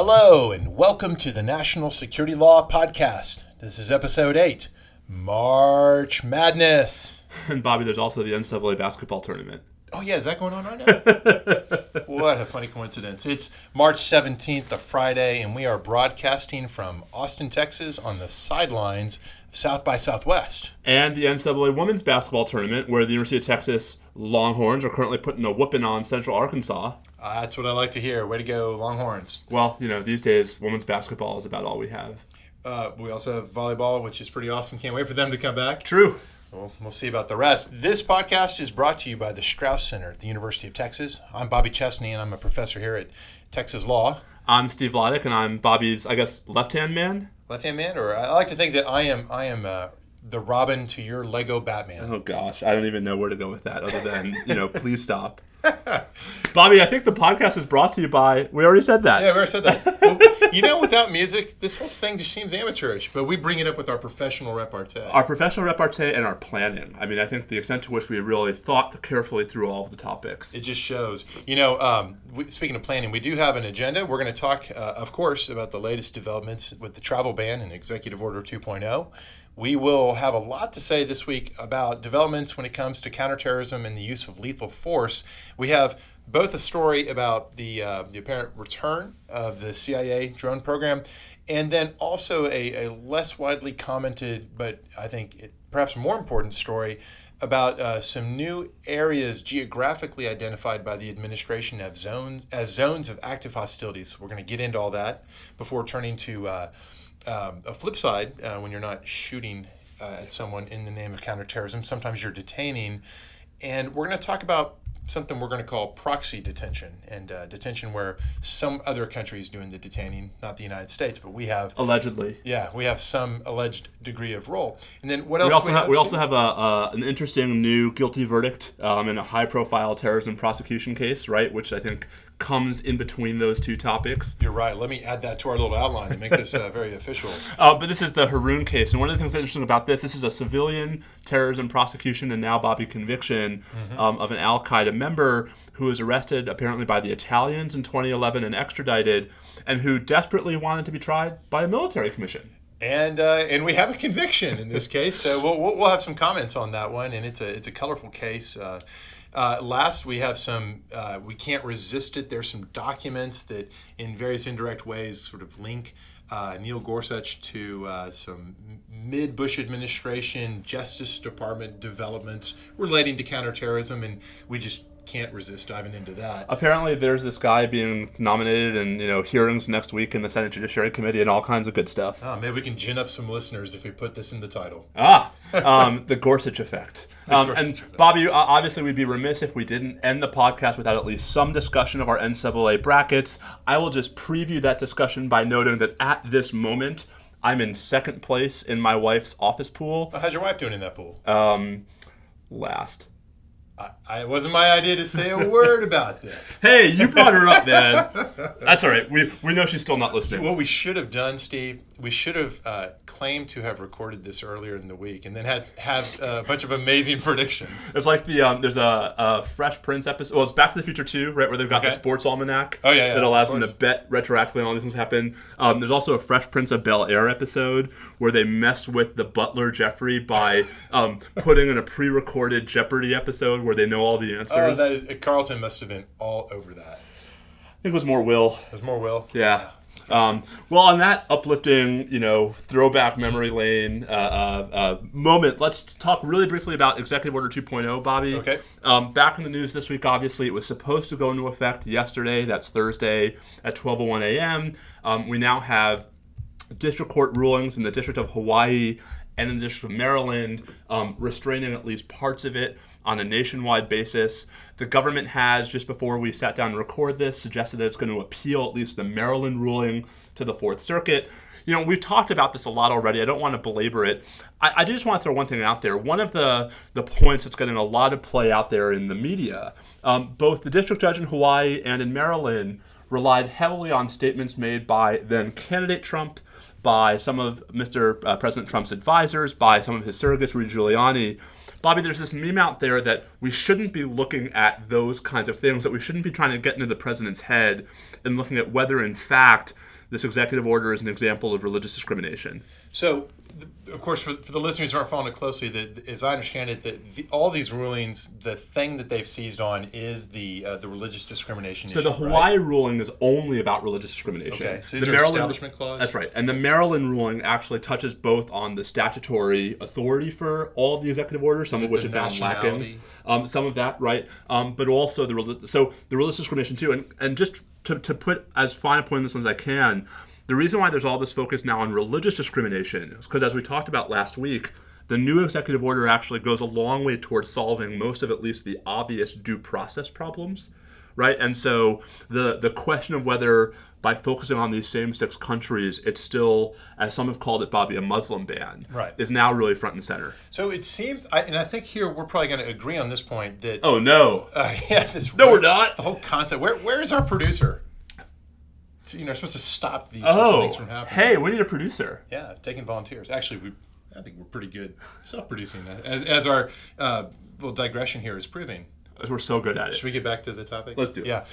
Hello, and welcome to the National Security Law Podcast. This is episode 8, March Madness. And Bobby, there's also the NCAA basketball tournament. Oh yeah, is that going on right now? What a funny coincidence. It's March 17th, a Friday, and we are broadcasting from Austin, Texas on the sidelines of South by Southwest. And the NCAA women's basketball tournament, where the University of Texas Longhorns are currently putting a whooping on Central Arkansas. That's what I like to hear. Way to go, Longhorns. Well, you know, these days, women's basketball is about all we have. We also have volleyball, which is pretty awesome. Can't wait for them to come back. True. We'll see about the rest. This podcast is brought to you by the Strauss Center at the University of Texas. I'm Bobby Chesney, and I'm a professor here at Texas Law. I'm Steve Vladek, and I'm Bobby's, I guess, left-hand man? Left-hand man? Or I like to think that I am the Robin to your Lego Batman. Oh, gosh. I don't even know where to go with that other than, you know, please stop. Bobby, I think the podcast is brought to you by... We already said that. Yeah, we already said that. You know, without music, this whole thing just seems amateurish, but we bring it up with our professional repartee. Our professional repartee and our planning. I mean, I think the extent to which we really thought carefully through all of the topics. It just shows. You know, speaking of planning, we do have an agenda. We're going to talk, of course, about the latest developments with the travel ban and Executive Order 2.0. We will have a lot to say this week about developments when it comes to counterterrorism and the use of lethal force. We have both a story about the apparent return of the CIA drone program, and then also a less widely commented, but I think perhaps more important story about some new areas geographically identified by the administration as zones of active hostilities. So we're going to get into all that before turning to... a flip side, when you're not shooting at someone in the name of counterterrorism, sometimes you're detaining. And we're going to talk about something we're going to call proxy detention, and detention where some other country is doing the detaining, not the United States, but we have... Allegedly. Yeah, we have some alleged degree of role. And then what else we also have an interesting new guilty verdict in a high-profile terrorism prosecution case, right, which I think... comes in between those two topics. You're right. Let me add that to our little outline and make this very official. But this is the Haroon case. And one of the things that's interesting about this is a civilian terrorism prosecution and now, Bobby, conviction of an Al-Qaeda member who was arrested apparently by the Italians in 2011 and extradited, and who desperately wanted to be tried by a military commission. And we have a conviction in this case. So we'll have some comments on that one. And it's a colorful case. Last, we have some, we can't resist it. There's some documents that in various indirect ways sort of link Neil Gorsuch to some mid-Bush administration Justice Department developments relating to counterterrorism, and we just can't resist diving into that. Apparently, there's this guy being nominated and, you know, hearings next week in the Senate Judiciary Committee and all kinds of good stuff. Oh, maybe we can gin up some listeners if we put this in the title. The Gorsuch effect. And Bobby, obviously we'd be remiss if we didn't end the podcast without at least some discussion of our NCAA brackets. I will just preview that discussion by noting that at this moment, I'm in second place in my wife's office pool. How's your wife doing in that pool? Last. It wasn't my idea to say a word about this. Hey, you brought her up, man. That's all right. We know she's still not listening. What we should have done, Steve, we should have claimed to have recorded this earlier in the week and then have a bunch of amazing predictions. It's like there's a Fresh Prince episode. Well, it's Back to the Future 2, right, where they've got the sports almanac that allows them to bet retroactively and all these things happen. There's also a Fresh Prince of Bel-Air episode where they messed with the butler Jeffrey by putting in a pre-recorded Jeopardy episode where they know all the answers. Oh, that is, Carlton must have been all over that. I think it was more Will. Yeah. Well, on that uplifting, you know, throwback memory lane moment, let's talk really briefly about Executive Order 2.0, Bobby. Okay. Back in the news this week, obviously, it was supposed to go into effect yesterday. That's Thursday at 12:01 a.m. We now have district court rulings in the District of Hawaii and in the District of Maryland restraining at least parts of it on a nationwide basis. The government has, just before we sat down to record this, suggested that it's going to appeal at least the Maryland ruling to the Fourth Circuit. You know, we've talked about this a lot already. I don't want to belabor it. I just want to throw one thing out there. One of the points that's getting a lot of play out there in the media, both the district judge in Hawaii and in Maryland relied heavily on statements made by then-candidate Trump, by some of Mr. President Trump's advisors, by some of his surrogates, Rudy Giuliani, Bobby, there's this meme out there that we shouldn't be looking at those kinds of things, that we shouldn't be trying to get into the president's head and looking at whether, in fact, this executive order is an example of religious discrimination. So, of course, for the listeners who aren't following it closely, as I understand it, all these rulings, the thing that they've seized on is the religious discrimination issue, the Hawaii ruling is only about religious discrimination. Okay, so these are establishment clause? That's right. And the Maryland ruling actually touches both on the statutory authority for all the executive orders, some of which have been lacking. Some of that, right? But also the religious discrimination, too. And just to put as fine a point on this as I can, the reason why there's all this focus now on religious discrimination is because, as we talked about last week, the new executive order actually goes a long way towards solving most of at least the obvious due process problems, right? And so the question of whether, by focusing on these same six countries, it's still, as some have called it, Bobby, a Muslim ban, right, is now really front and center. So it seems, and I think here we're probably going to agree on this point that... Oh, no. We're not. The whole concept. Where is our producer? You know, supposed to stop these sorts of things from happening. Hey, we need a producer. Yeah, taking volunteers. Actually, I think we're pretty good self-producing, as our little digression here is proving. We're so good at it. Should we get back to the topic? Let's do it. Yeah.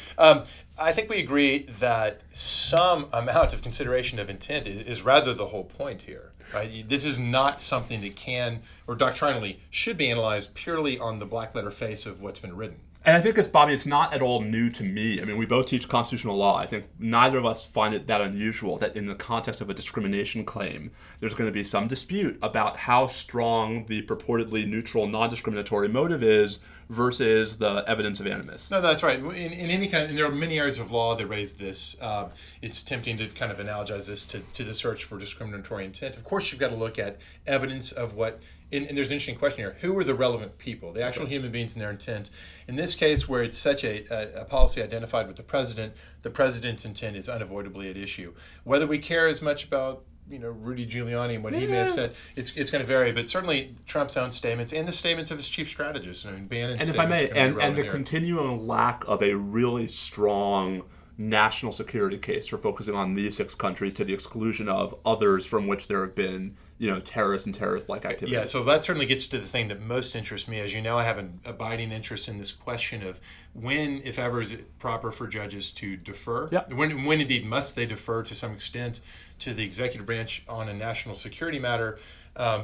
I think we agree that some amount of consideration of intent is rather the whole point here. Right? This is not something that can, or doctrinally, should be analyzed purely on the black letter face of what's been written. And I think this, Bobby, it's not at all new to me. I mean, we both teach constitutional law. I think neither of us find it that unusual that in the context of a discrimination claim, there's going to be some dispute about how strong the purportedly neutral, non-discriminatory motive is versus the evidence of animus. No, that's right. In any kind of, there are many areas of law that raise this. It's tempting to kind of analogize this to the search for discriminatory intent. Of course, you've got to look at evidence of what, and there's an interesting question here, who are the relevant people, the actual human beings and their intent. In this case, where it's such a policy identified with the president's intent is unavoidably at issue. Whether we care as much about Rudy Giuliani and what he may have said, it's going to vary. But certainly Trump's own statements and the statements of his chief strategist, Bannon's statements. And if I may, and the continuing lack of a really strong national security case for focusing on these six countries to the exclusion of others from which there have been terrorists and terrorist-like activity. Yeah, so that certainly gets to the thing that most interests me. As you know, I have an abiding interest in this question of when, if ever, is it proper for judges to defer? Yep. When indeed must they defer to some extent to the executive branch on a national security matter?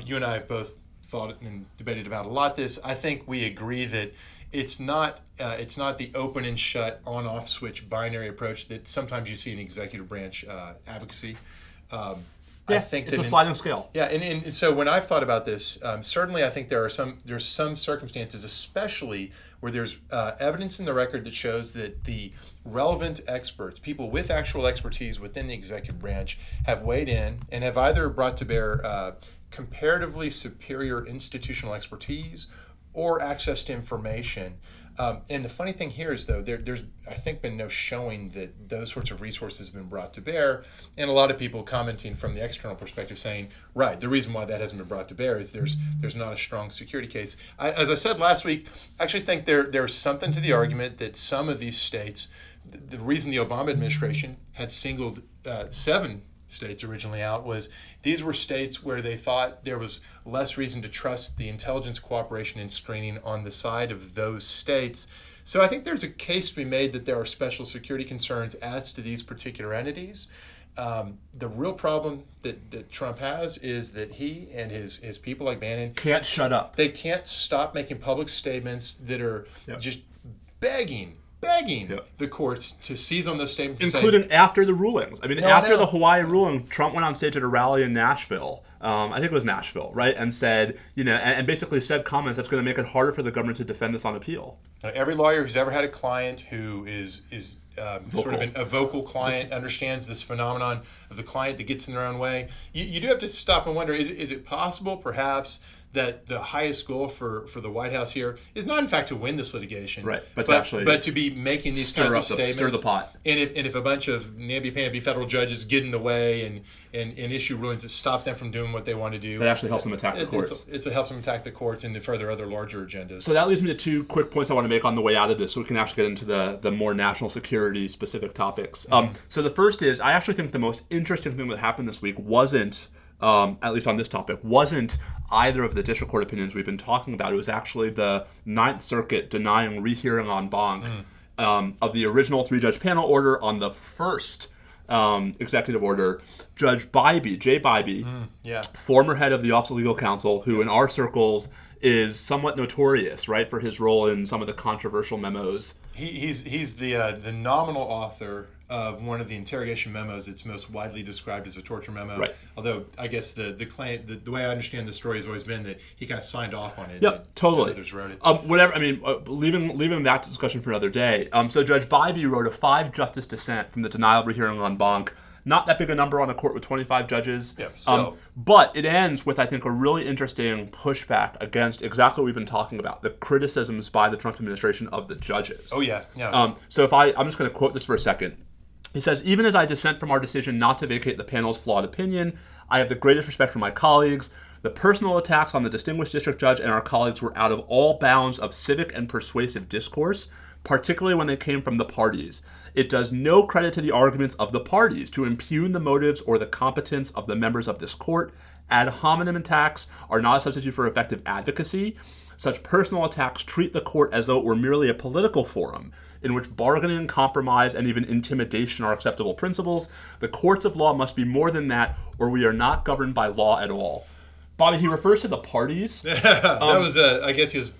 You and I have both thought and debated about a lot this. I think we agree that it's not the open and shut, on-off switch binary approach that sometimes you see in executive branch advocacy. Yeah, I think it's a sliding scale. Yeah, and so when I've thought about this, certainly I think there's some circumstances, especially where there's evidence in the record that shows that the relevant experts, people with actual expertise within the executive branch, have weighed in and have either brought to bear comparatively superior institutional expertise or access to information. And the funny thing here is, though, there's I think been no showing that those sorts of resources have been brought to bear, and a lot of people commenting from the external perspective saying, right, the reason why that hasn't been brought to bear is there's not a strong security case. As I said last week, I actually think there's something to the argument that some of these states, the reason the Obama administration had singled 7 states originally out was these were states where they thought there was less reason to trust the intelligence cooperation and screening on the side of those states. So I think there's a case to be made that there are special security concerns as to these particular entities. The real problem that Trump has is that he and his people like Bannon can't shut up. They can't stop making public statements that are just begging the courts to seize on those statements. Including after the rulings. After the Hawaii ruling, Trump went on stage at a rally in Nashville. I think it was Nashville, right? And said, and basically said comments that's going to make it harder for the government to defend this on appeal. Now, every lawyer who's ever had a client who is sort of a vocal client understands this phenomenon of the client that gets in their own way. You do have to stop and wonder, is it possible, perhaps, that the highest goal for the White House here is not, in fact, to win this litigation, right, but to be making these kinds of statements. Stir the pot. And if a bunch of namby-pamby federal judges get in the way and issue rulings that stop them from doing what they want to do, that actually helps them attack the courts. It helps them attack the courts and to further other larger agendas. So that leads me to two quick points I want to make on the way out of this, so we can actually get into the more national security-specific topics. Mm-hmm. So the first is, I actually think the most interesting thing that happened this week wasn't at least on this topic, wasn't either of the district court opinions we've been talking about. It was actually the Ninth Circuit denying rehearing en banc of the original three-judge panel order on the first executive order. Judge Bybee, Jay Bybee, former head of the Office of Legal Counsel, who in our circles is somewhat notorious, right, for his role in some of the controversial memos. He's the nominal author of one of the interrogation memos that's most widely described as a torture memo. Right. Although I guess the claim, the way I understand the story has always been that he kind of signed off on it. Yep, totally. Others wrote it. Whatever. I mean, leaving that discussion for another day. So Judge Bybee wrote a 5-justice dissent from the denial of rehearing en banc. Not that big a number on a court with 25 judges. Yep, so. But it ends with, I think, a really interesting pushback against exactly what we've been talking about, the criticisms by the Trump administration of the judges. Oh, yeah. Yeah. So if I'm just going to quote this for a second. He says, "Even as I dissent from our decision not to vacate the panel's flawed opinion, I have the greatest respect for my colleagues. The personal attacks on the distinguished district judge and our colleagues were out of all bounds of civic and persuasive discourse, particularly when they came from the parties. It does no credit to the arguments of the parties to impugn the motives or the competence of the members of this court. Ad hominem attacks are not a substitute for effective advocacy. Such personal attacks treat the court as though it were merely a political forum in which bargaining, compromise, and even intimidation are acceptable principles. The courts of law must be more than that, or we are not governed by law at all." Bobby, he refers to the parties. That was, I guess, he was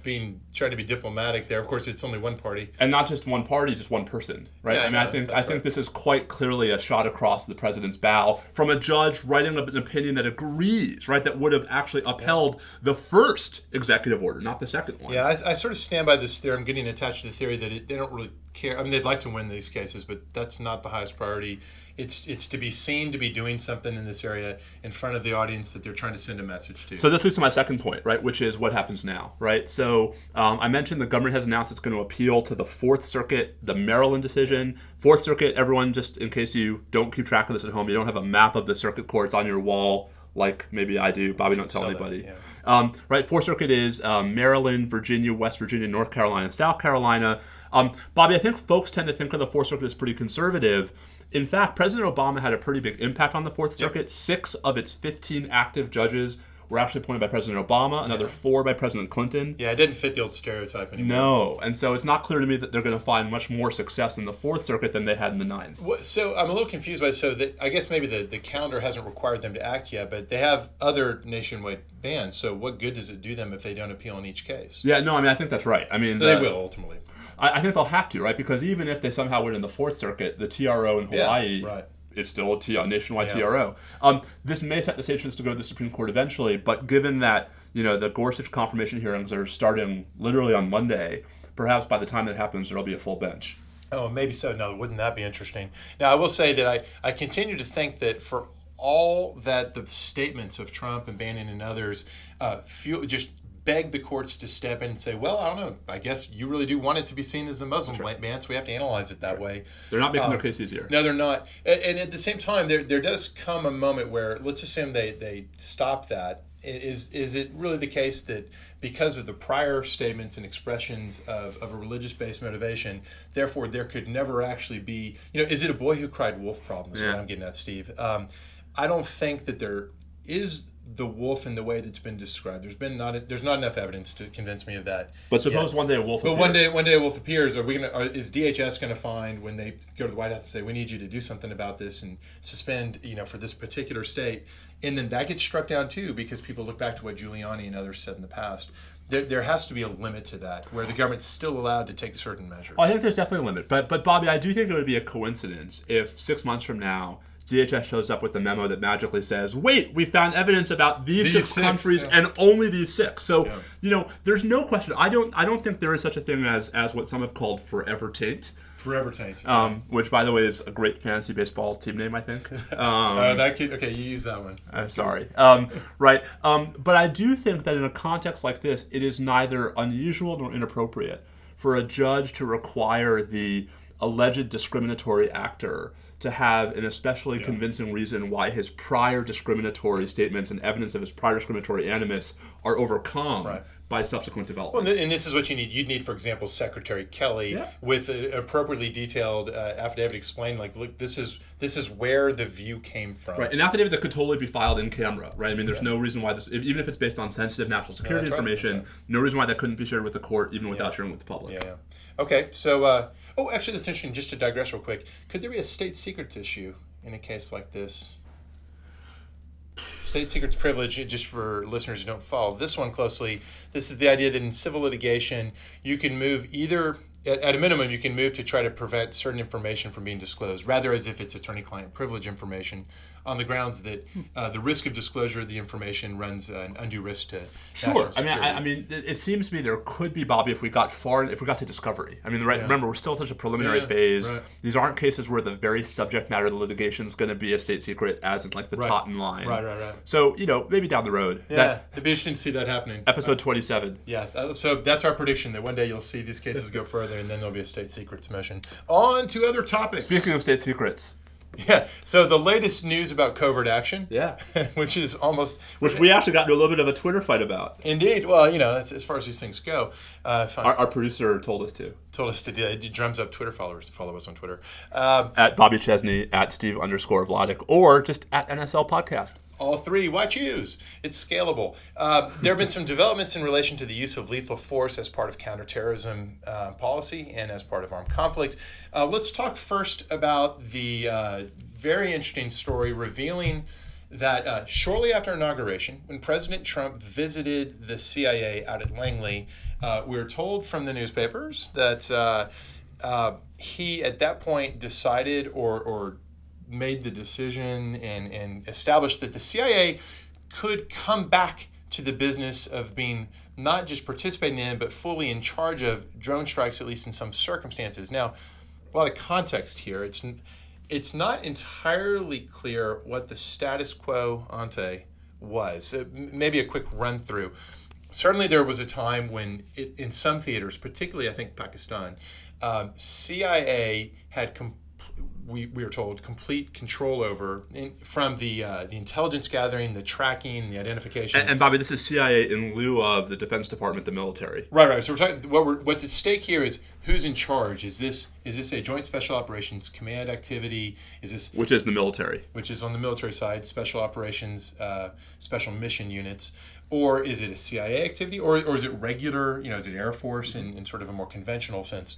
trying to be diplomatic there. Of course, it's only one party, and not just one party, just one person, right? Yeah, I mean, I think this is quite clearly a shot across the president's bow from a judge writing an opinion that agrees, right? That would have actually upheld the first executive order, not the second one. Yeah, I sort of stand by this theory. I'm getting attached to the theory that they don't really care. I mean, they'd like to win these cases, but that's not the highest priority. It's to be seen to be doing something in this area in front of the audience that they're trying to send a message to. So this leads to my second point, right, which is what happens now, right? So I mentioned the government has announced it's going to appeal to the Fourth Circuit, the Maryland decision. Fourth Circuit, everyone, just in case you don't keep track of this at home, you don't have a map of the circuit courts on your wall like maybe I do. Bobby, don't tell anybody. Yeah. Right, Fourth Circuit is Maryland, Virginia, West Virginia, North Carolina, South Carolina. Bobby, I think folks tend to think of the Fourth Circuit as pretty conservative. In fact, President Obama had a pretty big impact on the Fourth Circuit. Yep. 6 of its 15 active judges were actually appointed by President Obama, another 4 by President Clinton. Yeah, it didn't fit the old stereotype anymore. No, and so it's not clear to me that they're going to find much more success in the Fourth Circuit than they had in the Ninth. So I'm a little confused by I guess maybe the calendar hasn't required them to act yet, but they have other nationwide bans, so what good does it do them if they don't appeal in each case? Yeah, no, I mean, I think that's right. I mean, so they will ultimately. I think they'll have to, right? Because even if they somehow win in the Fourth Circuit, the TRO in Hawaii is still a nationwide TRO. This may set the stage for this to go to the Supreme Court eventually, but given that the Gorsuch confirmation hearings are starting literally on Monday, perhaps by the time that happens, there'll be a full bench. Oh, maybe so. No, wouldn't that be interesting? Now, I will say that I continue to think that for all that the statements of Trump and Bannon and others beg the courts to step in and say, well, I don't know, I guess you really do want it to be seen as a Muslim ban, so we have to analyze it that way. They're not making their case easier. No, they're not. And at the same time, there does come a moment where, let's assume they stop that. Is it really the case that because of the prior statements and expressions of a religious-based motivation, therefore there could never actually be, is it a boy who cried wolf problem is what I'm getting at, Steve. I don't think that there is the wolf in the way that's been described. There's not enough evidence to convince me of that. But suppose one day a wolf appears. But one day a wolf appears. Is DHS going to find when they go to the White House and say, we need you to do something about this and suspend, for this particular state? And then that gets struck down too because people look back to what Giuliani and others said in the past. There has to be a limit to that where the government's still allowed to take certain measures. Well, I think there's definitely a limit. But Bobby, I do think it would be a coincidence if 6 months from now DHS shows up with the memo that magically says, wait, we found evidence about these 6 countries and only these 6. So, there's no question. I don't think there is such a thing as what some have called forever taint. Forever Taint. Which, by the way, is a great fantasy baseball team name, I think. Okay, you use that one. Sorry. Right. But I do think that in a context like this, it is neither unusual nor inappropriate for a judge to require the alleged discriminatory actor to have an especially convincing reason why his prior discriminatory statements and evidence of his prior discriminatory animus are overcome by subsequent developments. Well, and this is what you need. You'd need, for example, Secretary Kelly with an appropriately detailed affidavit explaining, like, look, this is where the view came from. Right, an affidavit that could totally be filed in camera, right? I mean, there's no reason why this, even if it's based on sensitive national security information, no reason why that couldn't be shared with the court, even without sharing with the public. Yeah, yeah. Okay, so, oh, actually, that's interesting, just to digress real quick. Could there be a state secrets issue in a case like this? State secrets privilege, just for listeners who don't follow this one closely, this is the idea that in civil litigation, you can move either, at a minimum, you can move to try to prevent certain information from being disclosed, rather as if it's attorney-client privilege information, on the grounds that the risk of disclosure of the information runs an undue risk to national security. I mean, it seems to me there could be, Bobby, if we got to discovery. I mean, remember, we're still in such a preliminary phase. Right. These aren't cases where the very subject matter of the litigation is going to be a state secret, as in, like, the Totten line. Right. So, you know, maybe down the road. Yeah, it'd be interesting to see that happening. Episode 27. Yeah, so that's our prediction, that one day you'll see these cases go further, and then there'll be a state secrets mission. On to other topics. Speaking of state secrets. Yeah, so the latest news about covert action, which we actually got into a little bit of a Twitter fight about. Indeed, well, you know, that's, as far as these things go. Our producer told us to do that. He drums up Twitter followers to follow us on Twitter. At Bobby Chesney, at Steve _ Vladek, or just at NSL Podcast. All three, why choose? It's scalable. There have been some developments in relation to the use of lethal force as part of counterterrorism policy and as part of armed conflict. Let's talk first about the very interesting story revealing that shortly after inauguration, when President Trump visited the CIA out at Langley, we were told from the newspapers that he, at that point, decided or made the decision and established that the CIA could come back to the business of being not just participating in, but fully in charge of drone strikes, at least in some circumstances. Now, a lot of context here. It's not entirely clear what the status quo ante was. Maybe a quick run through. Certainly there was a time when, in some theaters, particularly I think Pakistan, CIA had we were told complete control over from the intelligence gathering, the tracking, the identification. And Bobby, this is CIA in lieu of the Defense Department, the military. Right. So what's at stake here is who's in charge. Is this a Joint Special Operations Command activity? Which is the military? Which is on the military side, special operations, special mission units. Or is it a CIA activity? Or is it regular, is it Air Force in sort of a more conventional sense?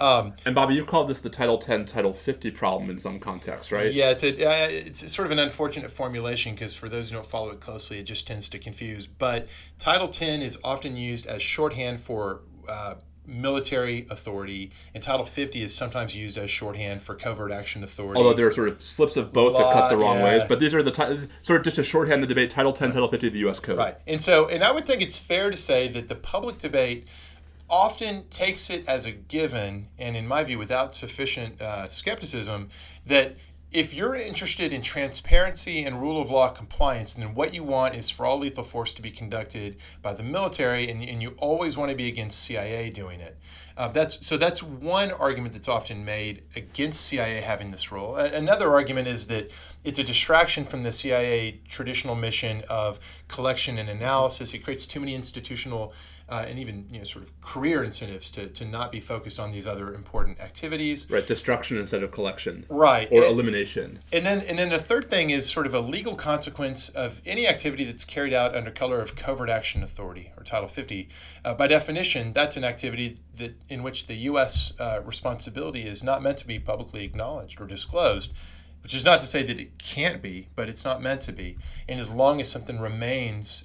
And Bobby, you called this the Title 10, Title 50 problem in some context, right? Yeah, it's sort of an unfortunate formulation because for those who don't follow it closely, it just tends to confuse. But Title 10 is often used as shorthand for military authority, and Title 50 is sometimes used as shorthand for covert action authority. Although there are sort of slips of both that cut the wrong ways, but these are sort of just to shorthand the debate, Title 10, Title 50 of the U.S. Code. Right, and so, I would think it's fair to say that the public debate often takes it as a given, and in my view, without sufficient skepticism, that if you're interested in transparency and rule of law compliance, then what you want is for all lethal force to be conducted by the military, and you always want to be against CIA doing it. That's one argument that's often made against CIA having this role. Another argument is that it's a distraction from the CIA traditional mission of collection and analysis. It creates too many institutional and even sort of career incentives to not be focused on these other important activities. Right, destruction instead of collection. Right. Or elimination. And then the third thing is sort of a legal consequence of any activity that's carried out under color of covert action authority or Title 50. By definition, that's an activity that in which the U.S. Responsibility is not meant to be publicly acknowledged or disclosed, which is not to say that it can't be, but it's not meant to be. And as long as something remains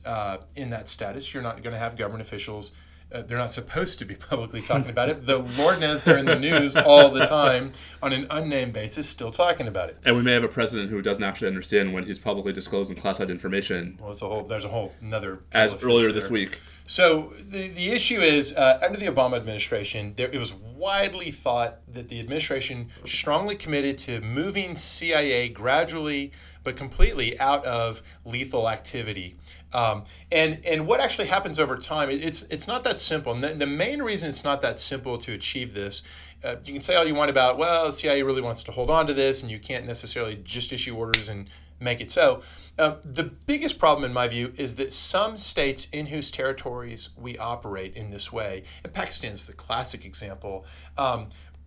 in that status, you're not going to have government officials. They're not supposed to be publicly talking about it, though Lord knows they're in the news all the time on an unnamed basis still talking about it. And we may have a president who doesn't actually understand when he's publicly disclosing classified information. Well, there's a whole another... As earlier this week. So the issue is, under the Obama administration, it was widely thought that the administration strongly committed to moving CIA gradually but completely out of lethal activity. And what actually happens over time, it's not that simple. And the main reason it's not that simple to achieve this, you can say all you want about, well, the CIA really wants to hold on to this, and you can't necessarily just issue orders and make it so. The biggest problem, in my view, is that some states in whose territories we operate in this way, and Pakistan's the classic example,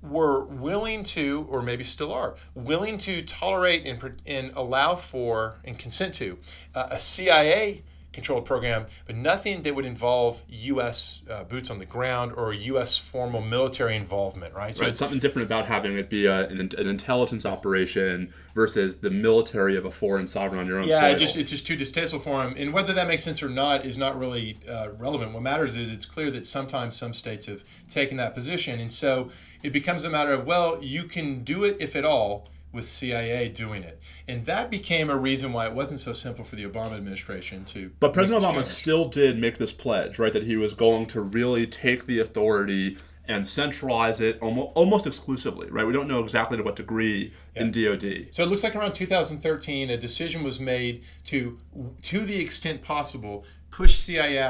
were willing to, or maybe still are, willing to tolerate and allow for and consent to a CIA-controlled program, but nothing that would involve U.S. Boots on the ground or U.S. formal military involvement, right? So right, it's something different about having it be an intelligence operation versus the military of a foreign sovereign on your own soil. It's just too distasteful for them. And whether that makes sense or not is not really relevant. What matters is it's clear that sometimes some states have taken that position. And so it becomes a matter of, well, you can do it if at all with CIA doing it. And that became a reason why it wasn't so simple for the Obama administration to... But President Obama still did make this pledge, right, that he was going to really take the authority and centralize it almost exclusively, right? We don't know exactly to what degree in DOD. So it looks like around 2013, a decision was made to the extent possible, push CIA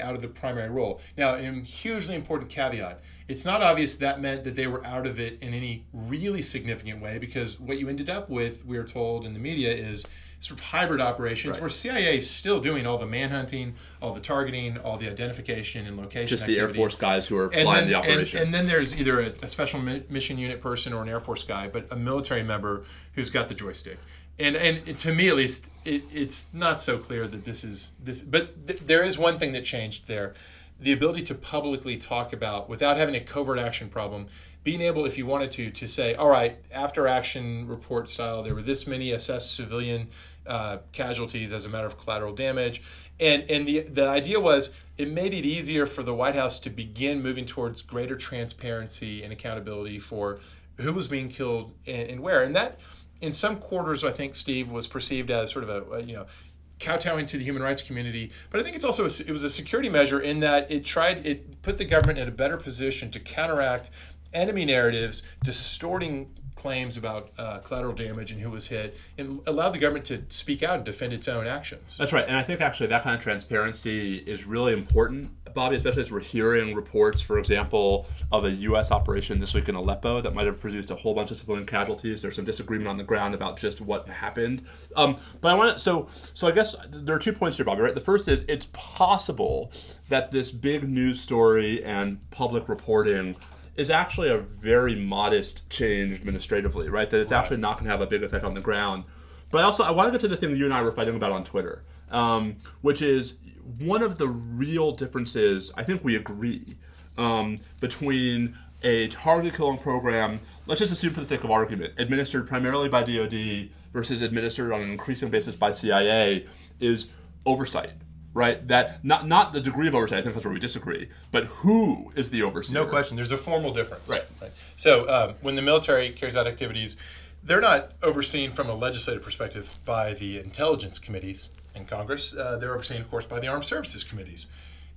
out of the primary role. Now, a hugely important caveat. It's not obvious that meant that they were out of it in any really significant way, because what you ended up with, we are told in the media, is sort of hybrid operations, right, where CIA is still doing all the manhunting, all the targeting, all the identification and location just activity. The Air Force guys who are flying the operation. And then there's either a special mission unit person or an Air Force guy, but a military member who's got the joystick. And to me, at least, it's not so clear that this is this. But there is one thing that changed there. The ability to publicly talk about, without having a covert action problem, being able, if you wanted to say, all right, after action report style, there were this many assessed civilian casualties as a matter of collateral damage. And the idea was it made it easier for the White House to begin moving towards greater transparency and accountability for who was being killed and where. And that, in some quarters, I think, Steve, was perceived as sort of a kowtowing to the human rights community, but I think it's also it was a security measure in that it put the government in a better position to counteract enemy narratives, distorting claims about collateral damage and who was hit, and allowed the government to speak out and defend its own actions. That's right, and I think actually that kind of transparency is really important, Bobby, especially as we're hearing reports, for example, of a U.S. operation this week in Aleppo that might have produced a whole bunch of civilian casualties. There's some disagreement on the ground about just what happened. But I want to, so I guess there are 2 points here, Bobby, right? The first is it's possible that this big news story and public reporting is actually a very modest change administratively, right? That it's actually not going to have a big effect on the ground. But also, I want to get to the thing that you and I were fighting about on Twitter, which is one of the real differences, I think we agree, between a targeted killing program, let's just assume for the sake of argument, administered primarily by DOD versus administered on an increasing basis by CIA, is oversight. Right, that not the degree of oversight. I think that's where we disagree. But who is the overseer? No question. There's a formal difference. Right. So when the military carries out activities, they're not overseen from a legislative perspective by the intelligence committees in Congress. They're overseen, of course, by the armed services committees.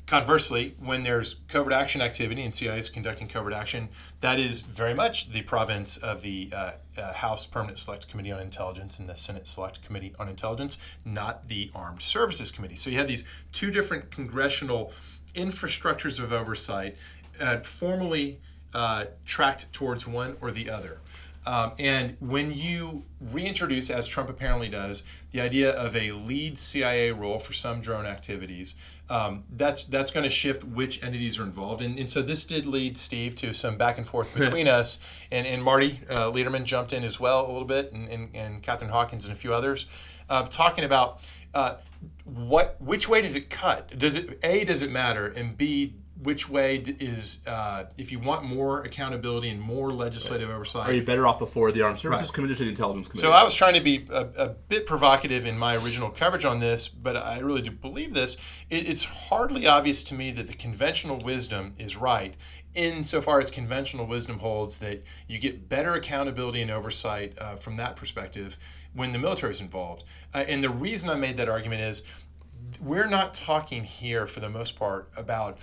Conversely, when there's covert action activity and CIA is conducting covert action, that is very much the province of the House Permanent Select Committee on Intelligence and the Senate Select Committee on Intelligence, not the Armed Services Committee. So you have these two different congressional infrastructures of oversight formally tracked towards one or the other. And when you reintroduce, as Trump apparently does, the idea of a lead CIA role for some drone activities, that's going to shift which entities are involved. And so this did lead, Steve, to some back and forth between us. And Marty Lederman jumped in as well a little bit, and Catherine Hawkins and a few others, talking about which way does it cut? Does it matter? And B, which way is, if you want more accountability and more legislative oversight, are you better off before the Armed Services Committee or the Intelligence Committee? So I was trying to be a bit provocative in my original coverage on this, but I really do believe this. It's hardly obvious to me that the conventional wisdom is right, insofar as conventional wisdom holds that you get better accountability and oversight from that perspective when the military is involved. And the reason I made that argument is we're not talking here, for the most part, about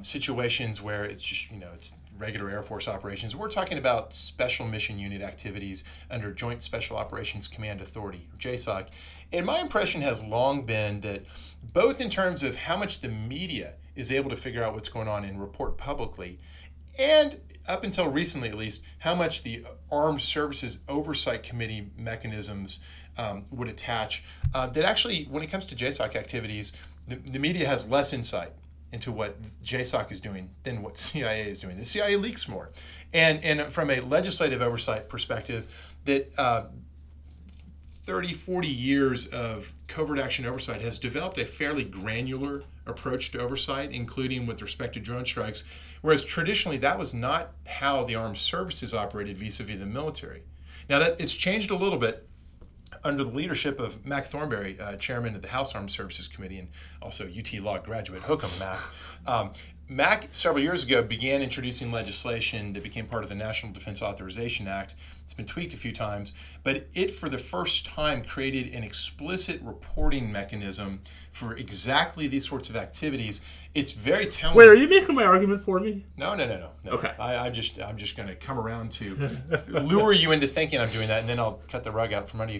situations where it's just, it's regular Air Force operations. We're talking about Special Mission Unit activities under Joint Special Operations Command Authority, or JSOC. And my impression has long been that both in terms of how much the media is able to figure out what's going on and report publicly, and up until recently at least, how much the Armed Services Oversight Committee mechanisms would attach, that actually when it comes to JSOC activities, the media has less insight into what JSOC is doing than what CIA is doing. The CIA leaks more. And from a legislative oversight perspective, that 30, 40 years of covert action oversight has developed a fairly granular approach to oversight, including with respect to drone strikes, whereas traditionally that was not how the armed services operated vis-a-vis the military. Now that it's changed a little bit under the leadership of Mac Thornberry, chairman of the House Armed Services Committee and also UT Law graduate, hook'em Mac. Mac, several years ago, began introducing legislation that became part of the National Defense Authorization Act. It's been tweaked a few times, but it, for the first time, created an explicit reporting mechanism for exactly these sorts of activities. It's very telling. Wait, are you making my argument for me? No. Okay. I'm just going to come around to lure you into thinking I'm doing that, and then I'll cut the rug out from under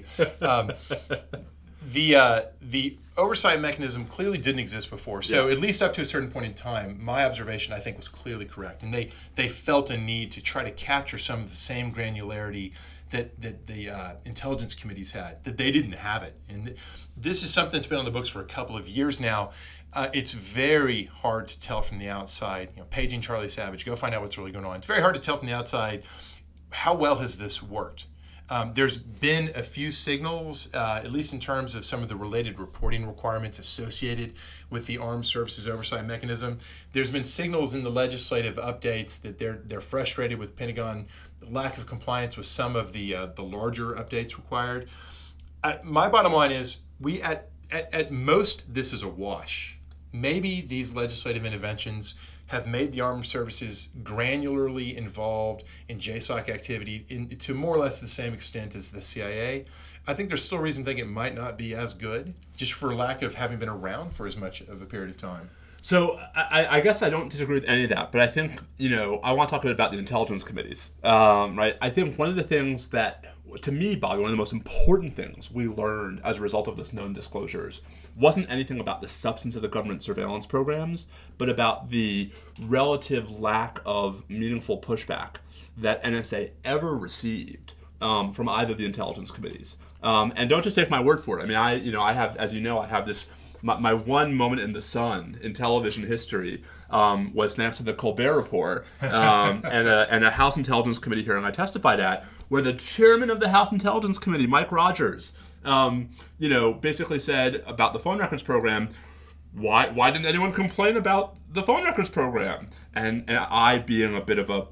you. The oversight mechanism clearly didn't exist before. So at least up to a certain point in time, my observation, I think, was clearly correct. And they felt a need to try to capture some of the same granularity that the intelligence committees had, that they didn't have it. And this is something that's been on the books for a couple of years now. It's very hard to tell from the outside. You know, paging Charlie Savage, go find out what's really going on. It's very hard to tell from the outside how well has this worked. There's been a few signals, at least in terms of some of the related reporting requirements associated with the Armed Services Oversight Mechanism. There's been signals in the legislative updates that they're frustrated with Pentagon lack of compliance with some of the larger updates required. My bottom line is we at most this is a wash. Maybe these legislative interventions have made the armed services granularly involved in JSOC activity to more or less the same extent as the CIA. I think there's still reason to think it might not be as good, just for lack of having been around for as much of a period of time. So I guess I don't disagree with any of that, but I think, I want to talk a bit about the intelligence committees, right? I think one of the things that, to me, Bobby, one of the most important things we learned as a result of this known disclosures wasn't anything about the substance of the government surveillance programs, but about the relative lack of meaningful pushback that NSA ever received from either of the intelligence committees. And don't just take my word for it. I mean, I have this. My one moment in the sun in television history was next to the Colbert Report and a House Intelligence Committee hearing I testified at, where the chairman of the House Intelligence Committee, Mike Rogers, basically said about the phone records program, why didn't anyone complain about the phone records program? And I, being a bit of a,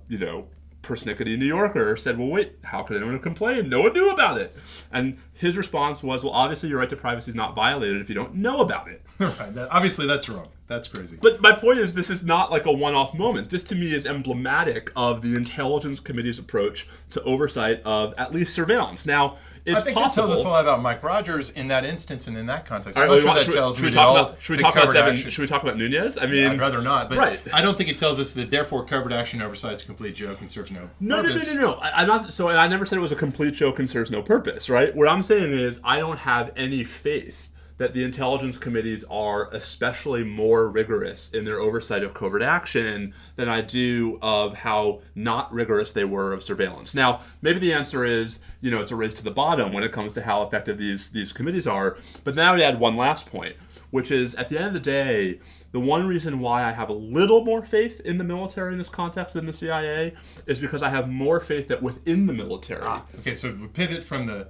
persnickety New Yorker, said, well, wait, how could anyone complain? No one knew about it. And his response was, well, obviously your right to privacy is not violated if you don't know about it. Right. Obviously that's wrong. That's crazy. But my point is, this is not like a one-off moment. This, to me, is emblematic of the Intelligence Committee's approach to oversight of at least surveillance. Now, it's possible. I think that tells us a lot about Mike Rogers in that instance and in that context. I'm not sure that tells me all. Should we talk about Devin? Should we talk about Nunez? I mean, I'd rather not. But right. I don't think it tells us that. Therefore, covert action oversight is a complete joke and serves no purpose. No. I'm not. So I never said it was a complete joke and serves no purpose. Right. What I'm saying is, I don't have any faith that the intelligence committees are especially more rigorous in their oversight of covert action than I do of how not rigorous they were of surveillance. Now, maybe the answer is, it's a race to the bottom when it comes to how effective these committees are. But now I would add one last point, which is, at the end of the day, the one reason why I have a little more faith in the military in this context than the CIA is because I have more faith that within the military. Okay, so we pivot from the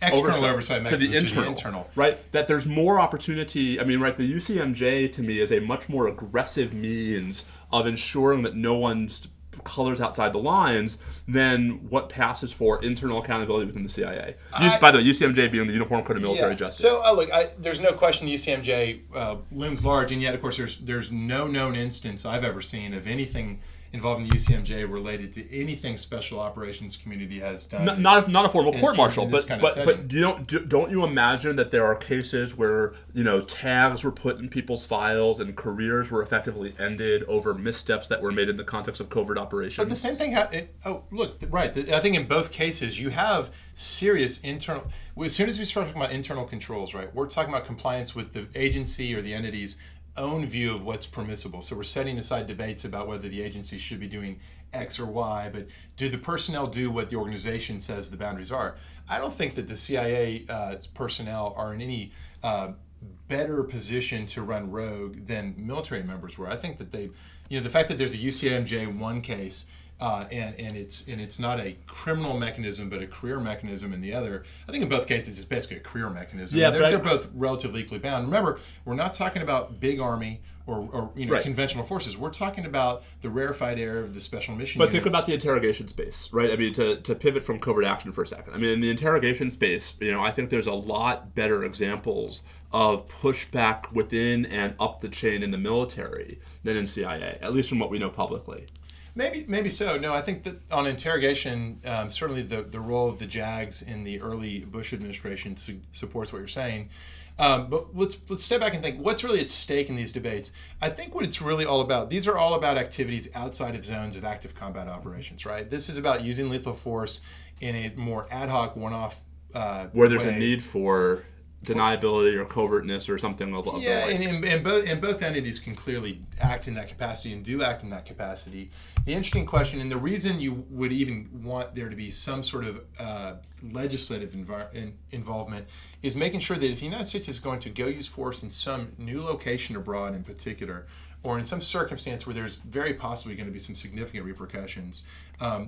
external oversight mechanism to the internal. Right, that there's more opportunity. I mean, right, the UCMJ to me is a much more aggressive means of ensuring that no one's colors outside the lines than what passes for internal accountability within the CIA. By the way, UCMJ being the Uniform Code of Military Justice. So, there's no question the UCMJ looms large, and yet, of course, there's no known instance I've ever seen of anything involving the UCMJ related to anything special operations community has done. Not a formal court-martial, but don't you imagine that there are cases where, you know, tags were put in people's files and careers were effectively ended over missteps that were made in the context of covert operations? But the same thing happened. Oh, look, right. I think in both cases you have serious internal. As soon as we start talking about internal controls, right, we're talking about compliance with the agency or the entity's own view of what's permissible. So we're setting aside debates about whether the agency should be doing X or Y, but do the personnel do what the organization says the boundaries are? I don't think that the CIA personnel are in any better position to run rogue than military members were. I think that they, you know, the fact that there's a UCMJ one case and it's not a criminal mechanism but a career mechanism in the other. I think in both cases it's basically a career mechanism. Yeah, they're both relatively equally bound. Remember, we're not talking about big army or you know, right, conventional forces. We're talking about the rarefied air of the special mission units. But think about the interrogation space, right? I mean, to pivot from covert action for a second. I mean, in the interrogation space, you know, I think there's a lot better examples of pushback within and up the chain in the military than in CIA, at least from what we know publicly. Maybe so. No, I think that on interrogation, certainly the role of the JAGs in the early Bush administration supports what you're saying. But let's step back and think, what's really at stake in these debates? I think what it's really all about, these are all about activities outside of zones of active combat operations, right? This is about using lethal force in a more ad hoc, one-off where there's way. A need for deniability or covertness or something of the like. Yeah, and both entities can clearly act in that capacity and do act in that capacity. The interesting question, and the reason you would even want there to be some sort of legislative involvement, is making sure that if the United States is going to go use force in some new location abroad in particular, or in some circumstance where there's very possibly going to be some significant repercussions,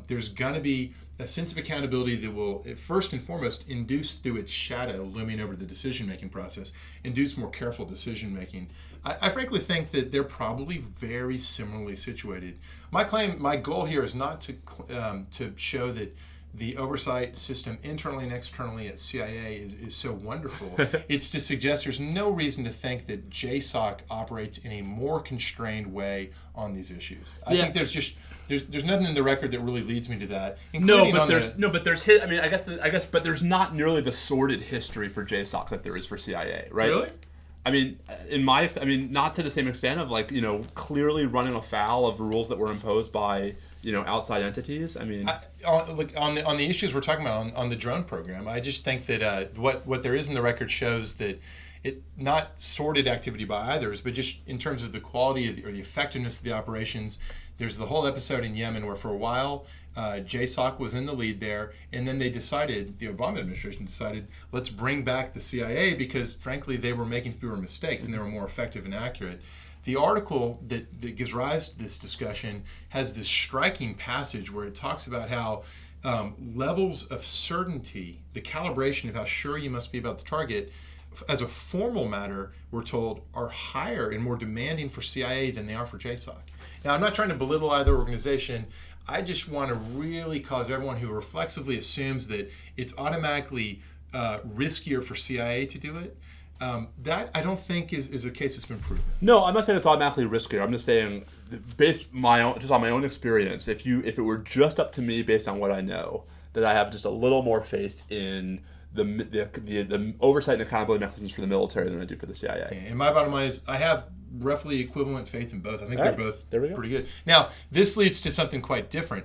there's going to be a sense of accountability that will, first and foremost, induce through its shadow looming over the decision-making process, induce more careful decision-making. I frankly think that they're probably very similarly situated. My goal here is not to show that the oversight system internally and externally at CIA is so wonderful. It's to suggest there's no reason to think that JSOC operates in a more constrained way on these issues. I think there's nothing in the record that really leads me to that. But there's not nearly the sordid history for JSOC that there is for CIA, right? Really? I mean, not to the same extent of, like, you know, clearly running afoul of rules that were imposed by, you know, outside entities. I mean, on the issues we're talking about on the drone program, I just think that what there is in the record shows that it not sorted activity by either, but just in terms of the quality of or the effectiveness of the operations. There's the whole episode in Yemen where for a while JSOC was in the lead there, and then the Obama administration decided, let's bring back the CIA because, frankly, they were making fewer mistakes and they were more effective and accurate. The article that gives rise to this discussion has this striking passage where it talks about how levels of certainty, the calibration of how sure you must be about the target, as a formal matter, we're told, are higher and more demanding for CIA than they are for JSOC. Now, I'm not trying to belittle either organization. I just want to really cause everyone who reflexively assumes that it's automatically riskier for CIA to do it. That, I don't think, is a case that's been proven. No, I'm not saying it's automatically riskier. I'm just saying, just on my own experience, if it were just up to me based on what I know, that I have just a little more faith in the oversight and accountability mechanisms for the military than I do for the CIA. Okay. And my bottom line is, I have roughly equivalent faith in both. I think they're both pretty good. Now, this leads to something quite different.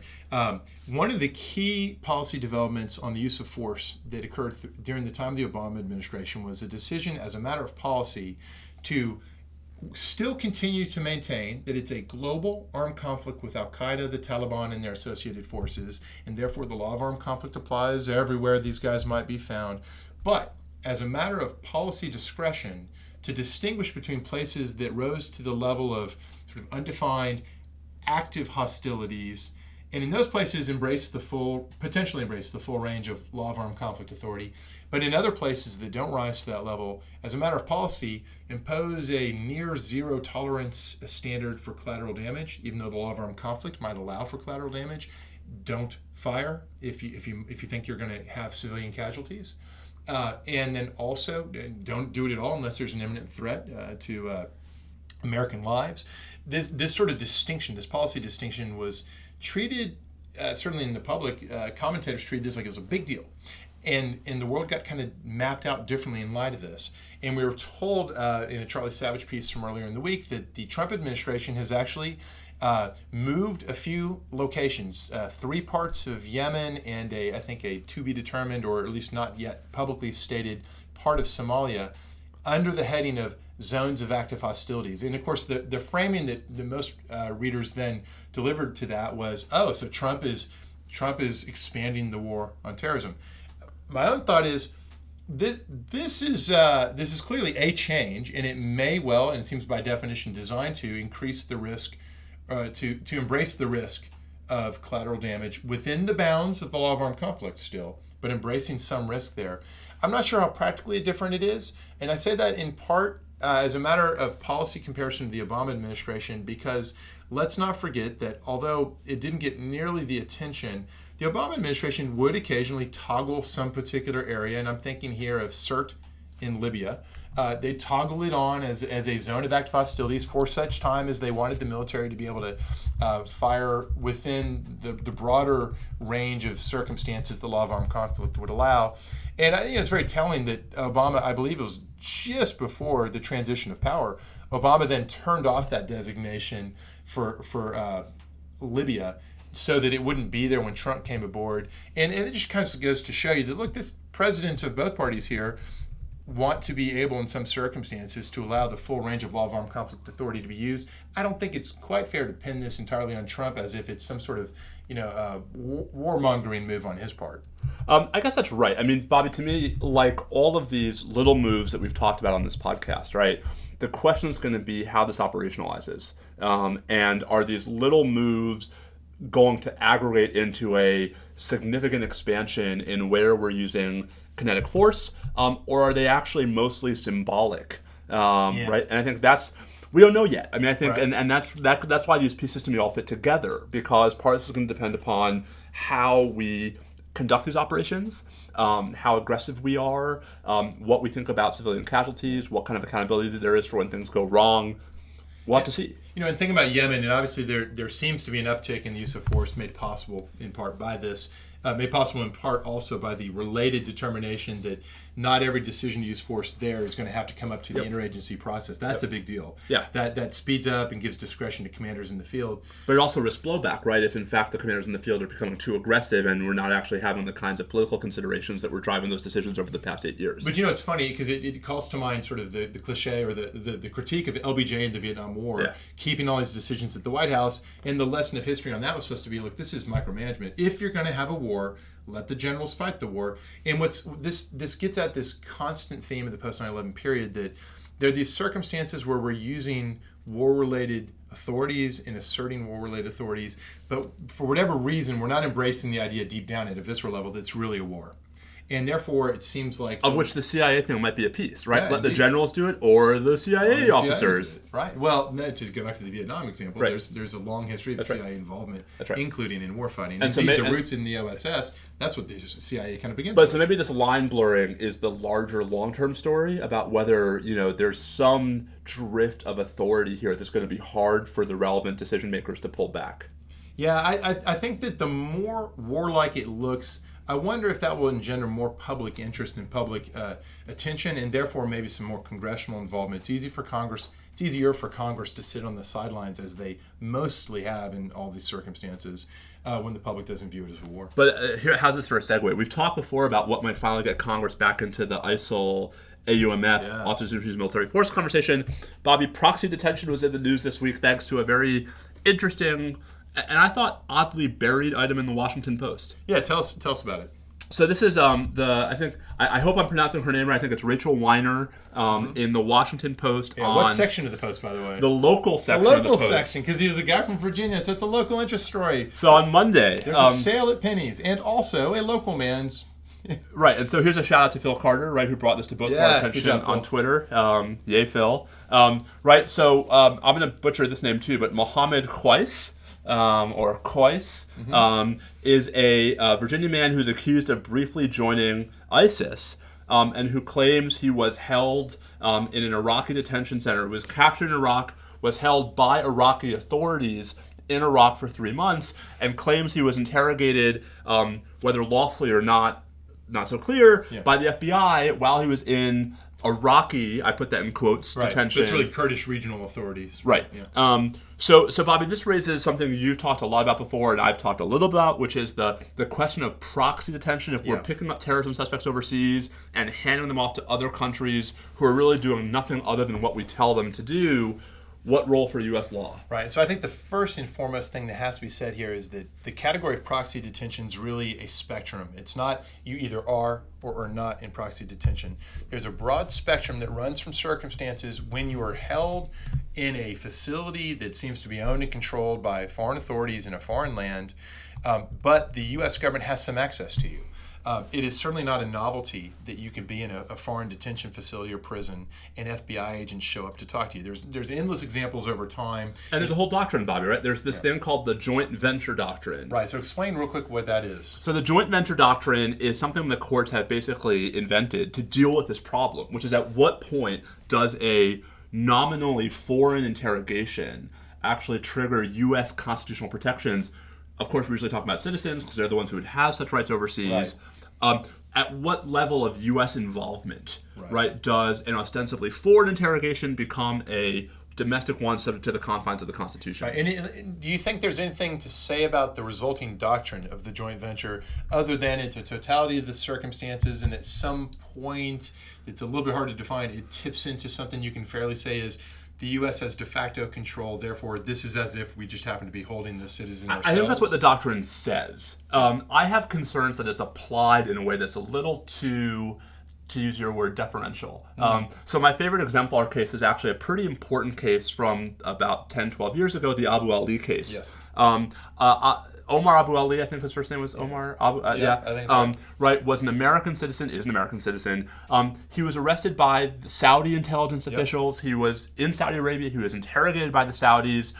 One of the key policy developments on the use of force that occurred during the time of the Obama administration was a decision as a matter of policy to still continue to maintain that it's a global armed conflict with Al-Qaeda, the Taliban, and their associated forces, and therefore the law of armed conflict applies everywhere these guys might be found. But as a matter of policy discretion, to distinguish between places that rose to the level of sort of undefined active hostilities, and in those places potentially embrace the full range of law of armed conflict authority, but in other places that don't rise to that level, as a matter of policy, impose a near zero tolerance standard for collateral damage, even though the law of armed conflict might allow for collateral damage. Don't fire if you think you're going to have civilian casualties. And then also, don't do it at all unless there's an imminent threat to American lives. This sort of distinction, this policy distinction, was treated, certainly in the public, commentators treated this like it was a big deal. And the world got kind of mapped out differently in light of this. And we were told in a Charlie Savage piece from earlier in the week that the Trump administration has actually moved a few locations, three parts of Yemen and I think a to-be-determined or at least not yet publicly stated part of Somalia under the heading of zones of active hostilities. And of course, the framing that the most readers then delivered to that was, oh, so Trump is expanding the war on terrorism. My own thought is this is clearly a change, and it may well, and it seems by definition designed to increase the risk, to embrace the risk of collateral damage within the bounds of the law of armed conflict still, but embracing some risk there. I'm not sure how practically different it is, and I say that in part as a matter of policy comparison to the Obama administration, because let's not forget that although it didn't get nearly the attention, the Obama administration would occasionally toggle some particular area, and I'm thinking here of Sirte in Libya. They toggle it on as a zone of active hostilities for such time as they wanted the military to be able to fire within the broader range of circumstances the law of armed conflict would allow. And I think it's very telling that Obama, I believe it was just before the transition of power, Obama then turned off that designation for Libya, so that it wouldn't be there when Trump came aboard. And it just kind of goes to show you that, look, this presidents of both parties here want to be able in some circumstances to allow the full range of law of armed conflict authority to be used. I don't think it's quite fair to pin this entirely on Trump as if it's some sort of, warmongering move on his part. I guess that's right. I mean, Bobby, to me, like all of these little moves that we've talked about on this podcast, right, the question is going to be how this operationalizes. And are these little moves going to aggregate into a significant expansion in where we're using kinetic force, or are they actually mostly symbolic, right? And I think we don't know yet. I mean, I think, right. and that's why these pieces to me all fit together, because part of this is going to depend upon how we conduct these operations, how aggressive we are, what we think about civilian casualties, what kind of accountability there is for when things go wrong. We'll have to see. And think about Yemen, and obviously there seems to be an uptick in the use of force made possible in part by this, made possible in part also by the related determination that not every decision to use force there is going to have to come up to the interagency process. That's a big deal. Yeah. That speeds up and gives discretion to commanders in the field. But it also risks blowback, right? If in fact the commanders in the field are becoming too aggressive and we're not actually having the kinds of political considerations that were driving those decisions over the past 8 years. But it's funny because it calls to mind sort of the cliche or the critique of LBJ in the Vietnam War, keeping all these decisions at the White House, and the lesson of history on that was supposed to be, look, this is micromanagement. If you're going to have a war, let the generals fight the war. And this gets at this constant theme of the post-9/11 period, that there are these circumstances where we're using war-related authorities and asserting war-related authorities, but for whatever reason, we're not embracing the idea deep down at a visceral level that it's really a war. And therefore, it seems like... Of which the CIA thing might be a piece, right? Yeah, let the generals do it or the CIA officers. Right. Well, no, to go back to the Vietnam example, there's a long history of CIA involvement, including in warfighting. And so the roots in the OSS, that's what the CIA kind of begins with. So maybe this line blurring is the larger long-term story about whether, there's some drift of authority here that's going to be hard for the relevant decision makers to pull back. Yeah, I think that the more warlike it looks... I wonder if that will engender more public interest and public attention, and therefore maybe some more congressional involvement. It's easier for Congress to sit on the sidelines as they mostly have in all these circumstances when the public doesn't view it as a war. But how's this for a segue? We've talked before about what might finally get Congress back into the ISIL, AUMF, Office of Military Force conversation. Bobby, proxy detention was in the news this week thanks to a very interesting... and I thought oddly buried item in the Washington Post. Yeah, tell us about it. So this is I hope I'm pronouncing her name right. I think it's Rachel Weiner in the Washington Post. Yeah, on what section of the Post, by the way? The local section of the Post. The local section, because he was a guy from Virginia, so it's a local interest story. So on Monday... There's a sale at Penny's, and also a local man's... Right, and so here's a shout-out to Phil Carter, right, who brought this to both our attention on Twitter. Yay, Phil. So I'm going to butcher this name too, but Mohammed Khoiss... or Khoiss, is a Virginia man who's accused of briefly joining ISIS and who claims he was held in an Iraqi detention center, was captured in Iraq, was held by Iraqi authorities in Iraq for 3 months, and claims he was interrogated, whether lawfully or not, not so clear, by the FBI while he was in Iraqi, I put that in quotes, detention. It's really Kurdish regional authorities. Right. So Bobby, this raises something that you've talked a lot about before and I've talked a little about, which is the question of proxy detention. If we're picking up terrorism suspects overseas and handing them off to other countries who are really doing nothing other than what we tell them to do, what role for U.S. law? Right. So I think the first and foremost thing that has to be said here is that the category of proxy detention is really a spectrum. It's not you either are or are not in proxy detention. There's a broad spectrum that runs from circumstances when you are held in a facility that seems to be owned and controlled by foreign authorities in a foreign land, but the U.S. government has some access to you. It is certainly not a novelty that you can be in a foreign detention facility or prison and FBI agents show up to talk to you. There's endless examples over time. And there's a whole doctrine, Bobby, right? There's this thing called the Joint Venture Doctrine. Right, so explain real quick what that is. So the Joint Venture Doctrine is something the courts have basically invented to deal with this problem, which is at what point does a nominally foreign interrogation actually trigger U.S. constitutional protections? Of course, we're usually talking about citizens because they're the ones who would have such rights overseas. Right. At what level of U.S. involvement, right, does an ostensibly foreign interrogation become a domestic one subject to the confines of the Constitution? Right. And do you think there's anything to say about the resulting doctrine of the joint venture other than it's a totality of the circumstances, and at some point, it's a little bit hard to define, it tips into something you can fairly say is, the U.S. has de facto control, therefore this is as if we just happen to be holding the citizen ourselves. I think that's what the doctrine says. I have concerns that it's applied in a way that's a little too, to use your word, deferential. So my favorite exemplar case is actually a pretty important case from about 10, 12 years ago, the Abu Ali case. Yes. Omar Abu Ali, I think his first name was Omar. I think so. Right, was an American citizen, is an American citizen. He was arrested by Saudi intelligence officials. He was in Saudi Arabia. He was interrogated by the Saudis.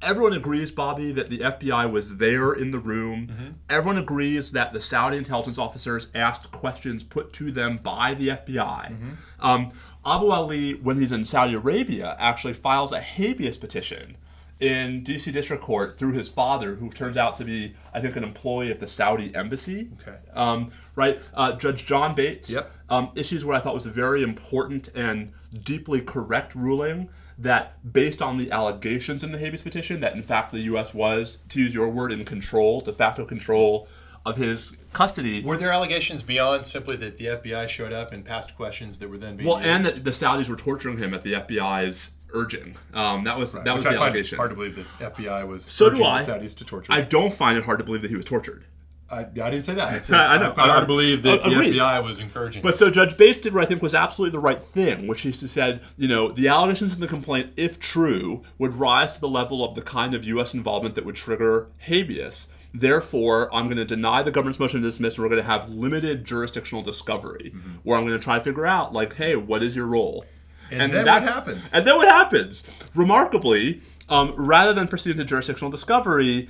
Everyone agrees, Bobby, that the FBI was there in the room. Mm-hmm. Everyone agrees that the Saudi intelligence officers asked questions put to them by the FBI. Mm-hmm. Abu Ali, when he's in Saudi Arabia, actually files a habeas petition in D.C. District Court through his father, who turns out to be, I think, an employee of the Saudi embassy. Okay. Judge John Bates issues what I thought was a very important and deeply correct ruling that, based on the allegations in the habeas petition, that in fact the U.S. was, to use your word, in control, de facto control of his custody. Were there allegations beyond simply that the FBI showed up and passed questions that were then being used? And that the Saudis were torturing him at the FBI's urging. That was the allegation. Hard to believe that FBI was urging the Saudis to torture him. I don't find it hard to believe that he was tortured. I didn't say that. I hard to believe that the FBI was encouraging. But so Judge Bates did what I think was absolutely the right thing, which he said, the allegations in the complaint, if true, would rise to the level of the kind of U.S. involvement that would trigger habeas. Therefore, I'm going to deny the government's motion to dismiss, and we're going to have limited jurisdictional discovery, where I'm going to try to figure out, what is your role? And then what happens? And then what happens? Remarkably, rather than proceeding to jurisdictional discovery,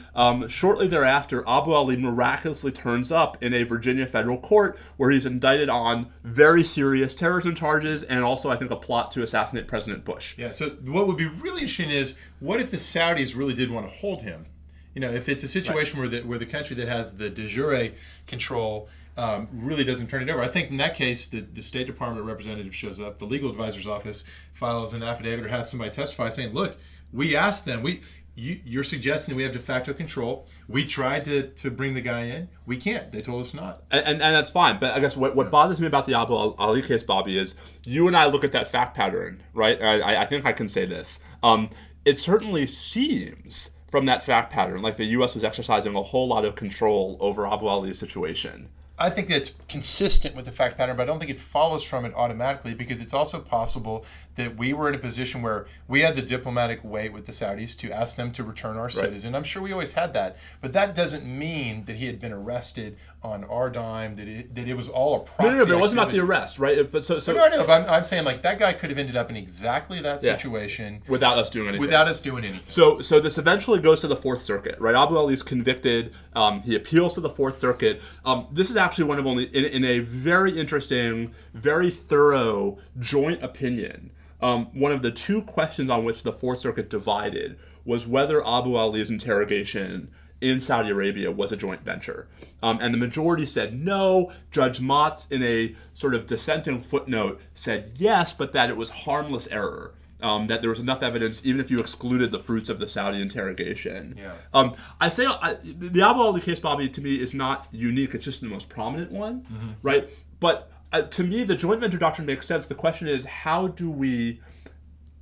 shortly thereafter, Abu Ali miraculously turns up in a Virginia federal court where he's indicted on very serious terrorism charges and also, I think, a plot to assassinate President Bush. Yeah, so what would be really interesting is, what if the Saudis really did want to hold him? If it's a situation where the country that has the de jure control really doesn't turn it over. I think in that case, the State Department representative shows up, the legal advisor's office files an affidavit or has somebody testify saying, look, we asked them, you're suggesting that we have de facto control. We tried to bring the guy in. We can't. They told us not. And that's fine. But I guess what bothers me about the Abu Ali case, Bobby, is you and I look at that fact pattern, right? I think I can say this. It certainly seems from that fact pattern like the U.S. was exercising a whole lot of control over Abu Ali's situation. I think that's consistent with the fact pattern, but I don't think it follows from it automatically, because it's also possible that we were in a position where we had the diplomatic weight with the Saudis to ask them to return our citizen. I'm sure we always had that, but that doesn't mean that he had been arrested on our dime, that it was all a proxy. No, but it wasn't about the arrest, right? I'm saying that guy could have ended up in exactly that situation. Without us doing anything. So this eventually goes to the Fourth Circuit, right? Abu Ali's convicted. He appeals to the Fourth Circuit. This is actually one of only in a very interesting, very thorough joint opinion one of the two questions on which the Fourth Circuit divided was whether Abu Ali's interrogation in Saudi Arabia was a joint venture. And the majority said no. Judge Motz, in a sort of dissenting footnote, said yes, but that it was harmless error, that there was enough evidence, even if you excluded the fruits of the Saudi interrogation. Yeah. The Abu Ali case, Bobby, to me is not unique. It's just the most prominent one, mm-hmm. right? But to me, the joint venture doctrine makes sense. The question is, how do we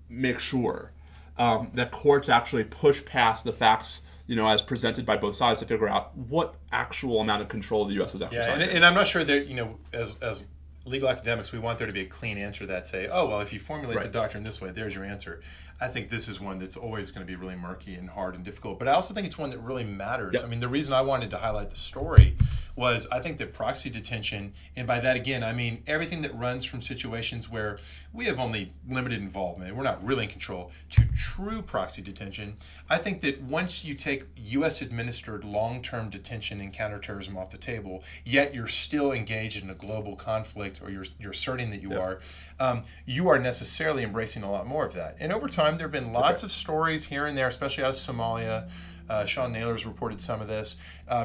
make sure that courts actually push past the facts, you know, as presented by both sides, to figure out what actual amount of control the U.S. was exercising? Yeah, and I'm not sure that, you know, as legal academics, we want there to be a clean answer that say, oh, well, if you formulate right. the doctrine this way, there's your answer. I think this is one that's always going to be really murky and hard and difficult. But I also think it's one that really matters. Yep. I mean, the reason I wanted to highlight the story was I think that proxy detention, and by that, again, I mean everything that runs from situations where we have only limited involvement, we're not really in control, to true proxy detention. I think that once you take U.S.-administered long-term detention and counterterrorism off the table, yet you're still engaged in a global conflict, or you're asserting that you yep. are, you are necessarily embracing a lot more of that. And over time, there have been lots okay. of stories here and there, especially out of Somalia. Sean Naylor's reported some of this,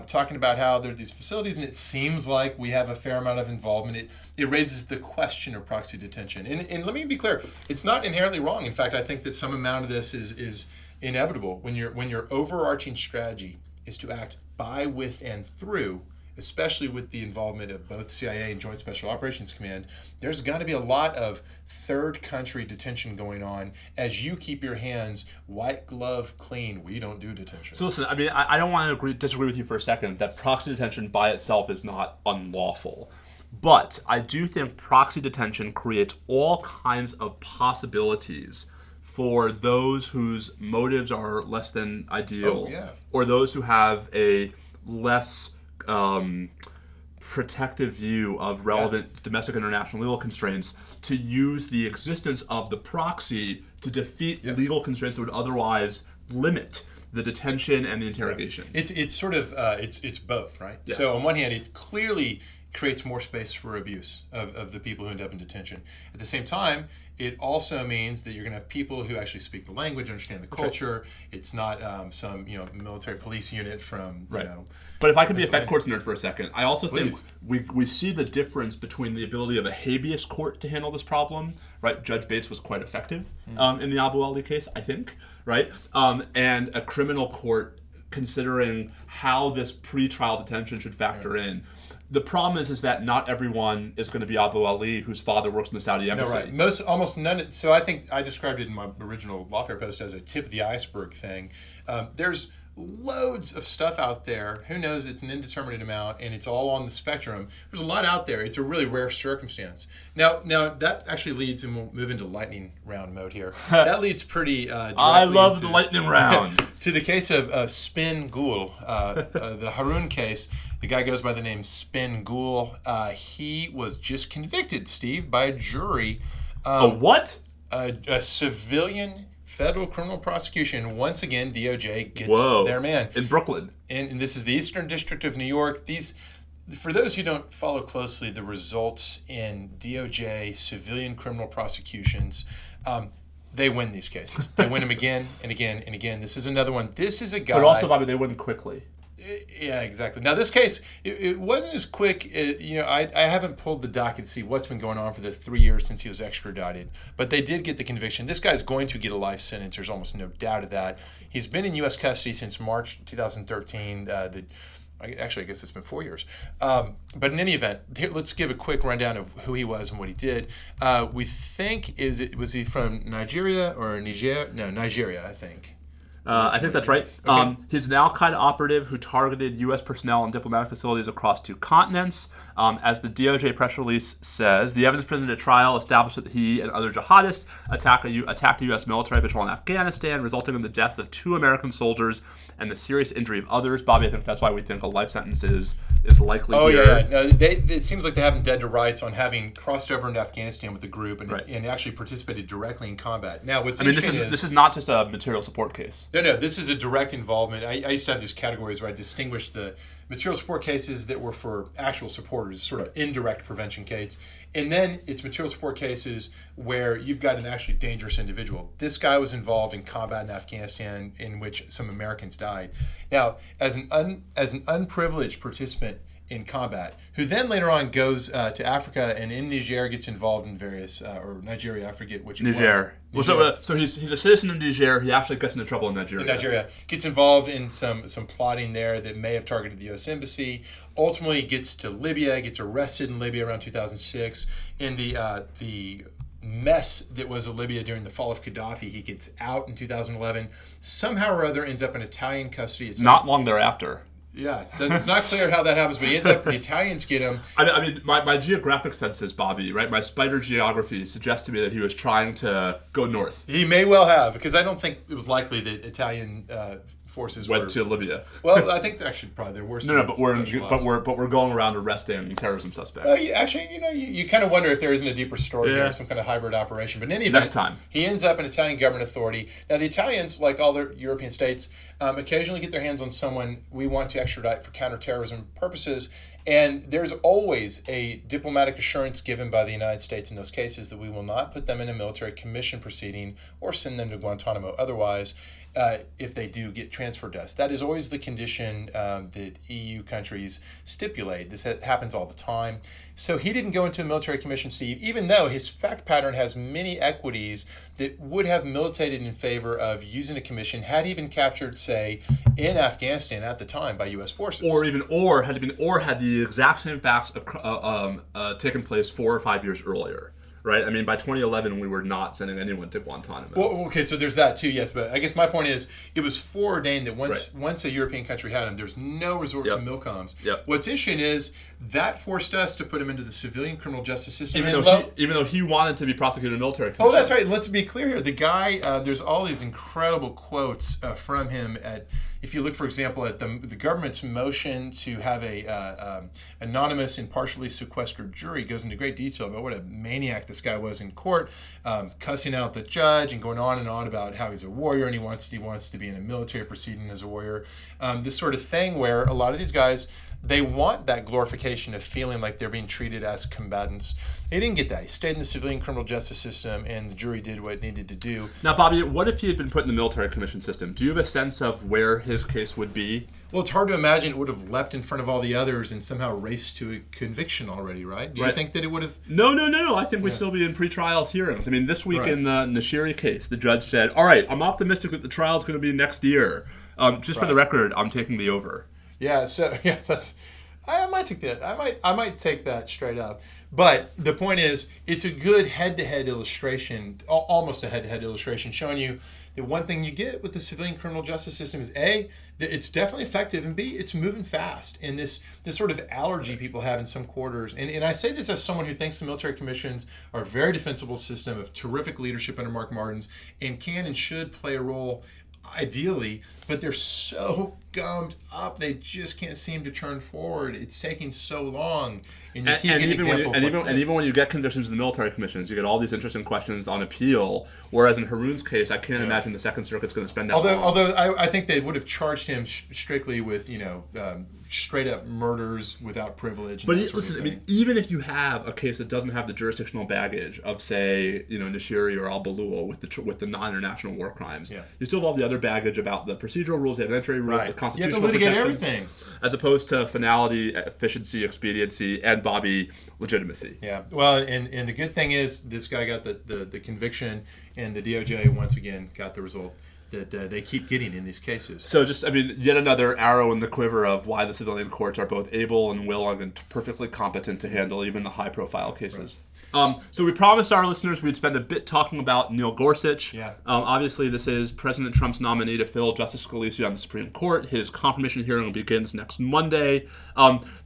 talking about how there are these facilities, and it seems like we have a fair amount of involvement. It raises the question of proxy detention. And let me be clear, it's not inherently wrong. In fact, I think that some amount of this is inevitable. When your overarching strategy is to act by, with, and through, especially with the involvement of both CIA and Joint Special Operations Command, there's got to be a lot of third country detention going on as you keep your hands white glove clean. We don't do detention. So listen, I mean, I don't want to disagree with you for a second that proxy detention by itself is not unlawful. But I do think proxy detention creates all kinds of possibilities for those whose motives are less than ideal, oh, yeah. or those who have a less protective view of relevant yeah. domestic and international legal constraints, to use the existence of the proxy to defeat yeah. legal constraints that would otherwise limit the detention and the interrogation. Yeah. It's sort of it's both, right? Yeah. So on one hand, it clearly creates more space for abuse of the people who end up in detention. At the same time, it also means that you're going to have people who actually speak the language, understand the culture. Okay. It's not some military police unit from right. But if I can be a fact courts nerd for a second, I also Please. Think we see the difference between the ability of a habeas court to handle this problem. Right, Judge Bates was quite effective in the Abu Ali case, I think. Right, and a criminal court considering how this pretrial detention should factor right. in. The problem is that not everyone is going to be Abu Ali, whose father works in the Saudi embassy. No, right. Almost none. So I think I described it in my original Lawfare post as a tip of the iceberg thing. There's loads of stuff out there. Who knows? It's an indeterminate amount, and it's all on the spectrum. There's a lot out there. It's a really rare circumstance. Now that actually leads, and we'll move into lightning round mode here. That leads pretty directly I love the lightning round. To the case of Spin Ghoul, the Haroon case. The guy goes by the name Spin Ghoul. He was just convicted, Steve, by a jury. A what? A civilian federal criminal prosecution. Once again, DOJ gets Whoa. Their man. In Brooklyn. And this is the Eastern District of New York. These, for those who don't follow closely, the results in DOJ civilian criminal prosecutions, they win these cases. They win them again and again and again. This is another one. This is a guy. But also, Bobby, they win quickly. Yeah, exactly. Now, this case, it wasn't as quick. I haven't pulled the docket to see what's been going on for the 3 years since he was extradited, but they did get the conviction. This guy's going to get a life sentence. There's almost no doubt of that. He's been in U.S. custody since March 2013. Actually, I guess it's been 4 years. But in any event, let's give a quick rundown of who he was and what he did. We think, was he from Nigeria or Niger? No, Nigeria, I think. I think that's right. Okay. He's an Al-Qaeda operative who targeted U.S. personnel and diplomatic facilities across two continents. As the DOJ press release says, the evidence presented at trial established that he and other jihadists attacked a U.S. military patrol in Afghanistan, resulting in the deaths of 2 American soldiers and the serious injury of others. Bobby, I think that's why we think a life sentence is likely here. Oh, yeah. No, it seems like they have him dead to rights on having crossed over into Afghanistan with the group and actually participated directly in combat. Now, what's interesting is... this is not just a material support case. No, this is a direct involvement. I used to have these categories where I distinguished the material support cases that were for actual supporters, sort of indirect prevention cases, and then it's material support cases where you've got an actually dangerous individual. This guy was involved in combat in Afghanistan in which some Americans died. Now, as an unprivileged participant in combat, who then later on goes to Africa and in Niger gets involved in various, or Nigeria, I forget which it was. Niger. Well, so he's a citizen of Niger. He actually gets into trouble in Nigeria. Gets involved in some plotting there that may have targeted the U.S. Embassy. Ultimately gets to Libya, gets arrested in Libya around 2006. In the mess that was Libya during the fall of Gaddafi, he gets out in 2011. Somehow or other ends up in Italian custody. It's not long thereafter. Yeah, it's not clear how that happens, but he ends up, the Italians get him. I mean my geographic senses, Bobby, right? My spider geography suggests to me that he was trying to go north. He may well have, because I don't think it was likely that Italian forces went to Libya. Well, I think actually probably there were some. But we're going around arresting terrorism suspects. You kind of wonder if there isn't a deeper story here, some kind of hybrid operation. But in any event, next time he ends up in Italian government authority. Now the Italians, like all the European states, occasionally get their hands on someone we want to extradite for counterterrorism purposes. And there's always a diplomatic assurance given by the United States in those cases that we will not put them in a military commission proceeding or send them to Guantanamo otherwise if they do get transferred to us. That is always the condition that EU countries stipulate. This happens all the time. So he didn't go into a military commission, Steve, even though his fact pattern has many equities that would have militated in favor of using a commission had he been captured, say, in Afghanistan at the time by U.S. forces. Or had the exact same facts taken place 4 or 5 years earlier, right? I mean, by 2011, we were not sending anyone to Guantanamo. Well, okay, so there's that too, yes. But I guess my point is, it was foreordained that once a European country had him, there's no resort to MILCOMs. Yep. What's interesting is that forced us to put him into the civilian criminal justice system. Even though he wanted to be prosecuted in military commission. Oh, that's right. Let's be clear here. The guy, there's all these incredible quotes from him at... If you look, for example, at the government's motion to have a anonymous and partially sequestered jury, goes into great detail about what a maniac this guy was in court, cussing out the judge and going on and on about how he's a warrior and he wants to be in a military proceeding as a warrior. This sort of thing where a lot of these guys, they want that glorification of feeling like they're being treated as combatants. They didn't get that. He stayed in the civilian criminal justice system, and the jury did what it needed to do. Now, Bobby, what if he had been put in the military commission system? Do you have a sense of where his case would be? Well, it's hard to imagine it would have leapt in front of all the others and somehow raced to a conviction already, right? Do you think that it would have... No. I think we'd still be in pretrial hearings. I mean, this week in the Nashiri case, the judge said, all right, I'm optimistic that the trial's going to be next year. For the record, I'm taking the over. Yeah, so I might take that. I might take that straight up. But the point is, it's a good head-to-head illustration, almost a head-to-head illustration, showing you that one thing you get with the civilian criminal justice system is A, that it's definitely effective, and B, it's moving fast. And this sort of allergy people have in some quarters, and I say this as someone who thinks the military commissions are a very defensible system of terrific leadership under Mark Martins, and can and should play a role ideally, but they're so gummed up they just can't seem to turn forward. It's taking so long, and even when you get conditions in the military commissions, you get all these interesting questions on appeal. Whereas in Haroon's case, I can't imagine the Second Circuit's going to spend that. Although I think they would have charged him strictly with straight up murders without privilege. But listen, I mean, even if you have a case that doesn't have the jurisdictional baggage of, say, Nashiri or Al Balul with the non-international war crimes, you still have all the other baggage about the procedural rules, the evidentiary rules, the constitutional protections. You have to litigate everything, as opposed to finality, efficiency, expediency, and, Bobby, legitimacy. Yeah. Well, and the good thing is this guy got the conviction, and the DOJ once again got the result that they keep getting in these cases. So yet another arrow in the quiver of why the civilian courts are both able and willing and perfectly competent to handle even the high-profile cases. Right. So we promised our listeners we'd spend a bit talking about Neil Gorsuch. Yeah. Obviously, this is President Trump's nominee to fill Justice Scalia on the Supreme Court. His confirmation hearing begins next Monday.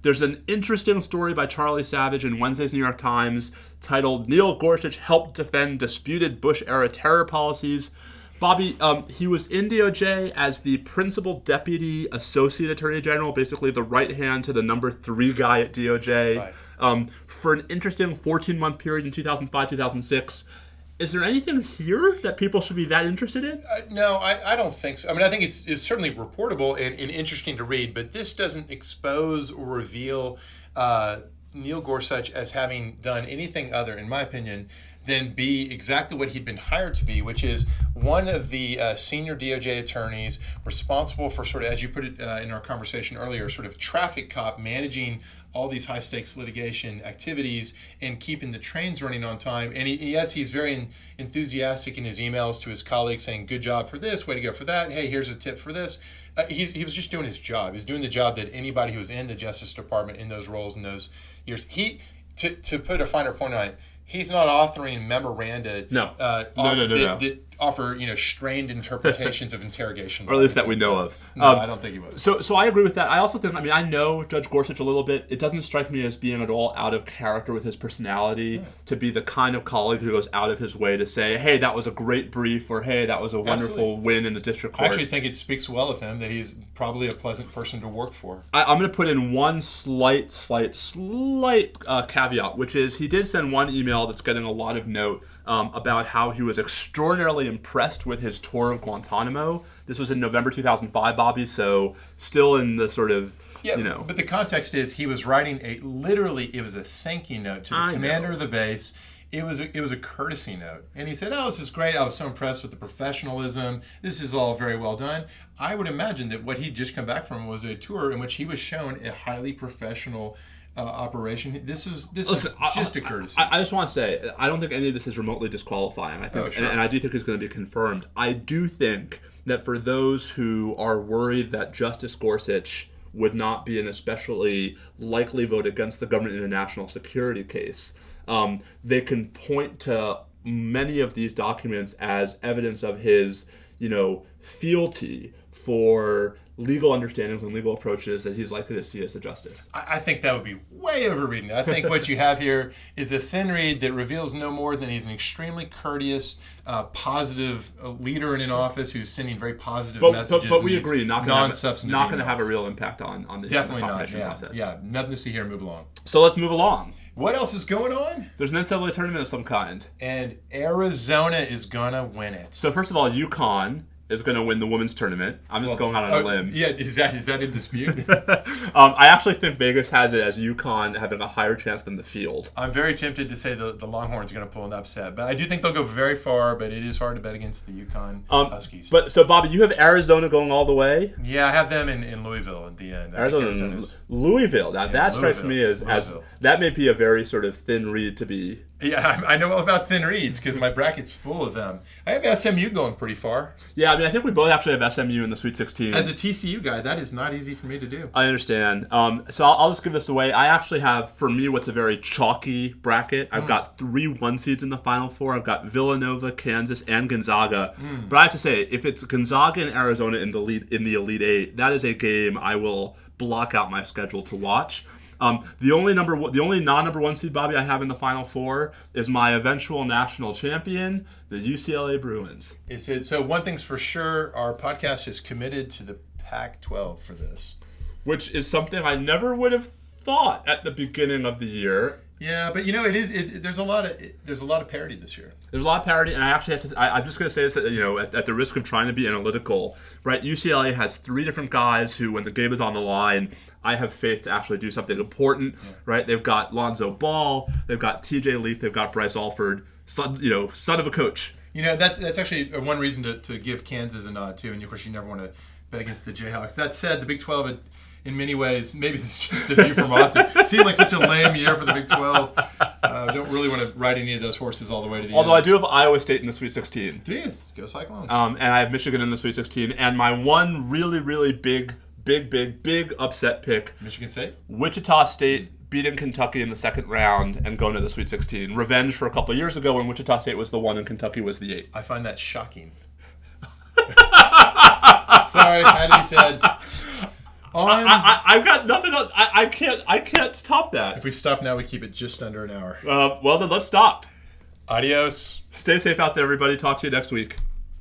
There's an interesting story by Charlie Savage in Wednesday's New York Times titled, "Neil Gorsuch Helped Defend Disputed Bush-Era Terror Policies." Bobby, he was in DOJ as the principal deputy associate attorney general, basically the right hand to the number 3 guy at DOJ, for an interesting 14-month period in 2005-2006. Is there anything here that people should be that interested in? No, I don't think so. I mean, I think it's certainly reportable and interesting to read, but this doesn't expose or reveal Neil Gorsuch as having done anything other, in my opinion, than be exactly what he'd been hired to be, which is one of the senior DOJ attorneys responsible for sort of, as you put it in our conversation earlier, sort of traffic cop managing all these high-stakes litigation activities and keeping the trains running on time. And yes, he's very enthusiastic in his emails to his colleagues saying, good job for this, way to go for that, hey, here's a tip for this. He was just doing his job. He's doing the job that anybody who was in the Justice Department in those roles in those years. To put a finer point on it, he's not authoring memoranda that offer strained interpretations of interrogation. Or at least that we know of. No, I don't think he would. So I agree with that. I also think, I know Judge Gorsuch a little bit. It doesn't strike me as being at all out of character with his personality to be the kind of colleague who goes out of his way to say, hey, that was a great brief, or hey, that was a wonderful win in the district court. I actually think it speaks well of him that he's probably a pleasant person to work for. I'm going to put in one slight caveat, which is he did send one email that's getting a lot of note about how he was extraordinarily impressed with his tour of Guantanamo. This was in November 2005, Bobby, so still in the sort of, But the context is he was writing it was a thank you note to the commander of the base. It was a courtesy note. And he said, this is great. I was so impressed with the professionalism. This is all very well done. I would imagine that what he'd just come back from was a tour in which he was shown a highly professional operation. This is just a courtesy. I just want to say, I don't think any of this is remotely disqualifying. I think, and I do think it's going to be confirmed. I do think that for those who are worried that Justice Gorsuch would not be an especially likely vote against the government in a national security case, they can point to many of these documents as evidence of his, fealty for legal understandings and legal approaches that he's likely to see as a justice. I think that would be way overreading it. I think what you have here is a thin read that reveals no more than he's an extremely courteous, positive leader in an office who's sending very positive messages. But we agree, not going to have a real impact on the confirmation process. Yeah, nothing to see here. Move along. So let's move along. What else is going on? There's an NCAA tournament of some kind. And Arizona is going to win it. So first of all, UConn is going to win the women's tournament. I'm just going out on a limb. Yeah, is that in dispute? I actually think Vegas has it as UConn having a higher chance than the field. I'm very tempted to say the Longhorns are going to pull an upset, but I do think they'll go very far, but it is hard to bet against the UConn Huskies. But so, Bobby, you have Arizona going all the way? Yeah, I have them in Louisville at the end. Arizona's Louisville. Now, that strikes me as that may be a very sort of thin read to be. Yeah, I know all about thin reads because my bracket's full of them. I have SMU going pretty far. Yeah, I think we both actually have SMU in the Sweet 16. As a TCU guy, that is not easy for me to do. I understand. So I'll just give this away. I actually have, for me, what's a very chalky bracket. I've got 3 1 seeds in the Final Four. I've got Villanova, Kansas, and Gonzaga. But I have to say, if it's Gonzaga and Arizona in the Elite Eight, that is a game I will block out my schedule to watch. The only non-number one seed, Bobby, I have in the Final Four is my eventual national champion, the UCLA Bruins. So one thing's for sure, our podcast is committed to the Pac-12 for this. Which is something I never would have thought at the beginning of the year. Yeah, but it is. There's a lot of parity this year. There's a lot of parity, and I actually have to. I'm just going to say this, at the risk of trying to be analytical, right? UCLA has three different guys who, when the game is on the line, I have faith to actually do something important, right? They've got Lonzo Ball, they've got T.J. Leaf, they've got Bryce Alford, son of a coach. That's actually one reason to give Kansas a nod too, and of course you never want to bet against the Jayhawks. That said, the Big 12. In many ways, maybe this is just the view from Austin. It seemed like such a lame year for the Big 12. Don't really want to ride any of those horses all the way to the end. Although I do have Iowa State in the Sweet 16. Jeez, go Cyclones. And I have Michigan in the Sweet 16. And my one really, really big upset pick. Michigan State? Wichita State beating Kentucky in the second round and going to the Sweet 16. Revenge for a couple of years ago when Wichita State was the 1 and Kentucky was the 8. I find that shocking. Sorry, had to be said. I've got nothing else. I can't stop that. If we stop now, we keep it just under an hour. Well, then let's stop. Adios. Stay safe out there, everybody. Talk to you next week.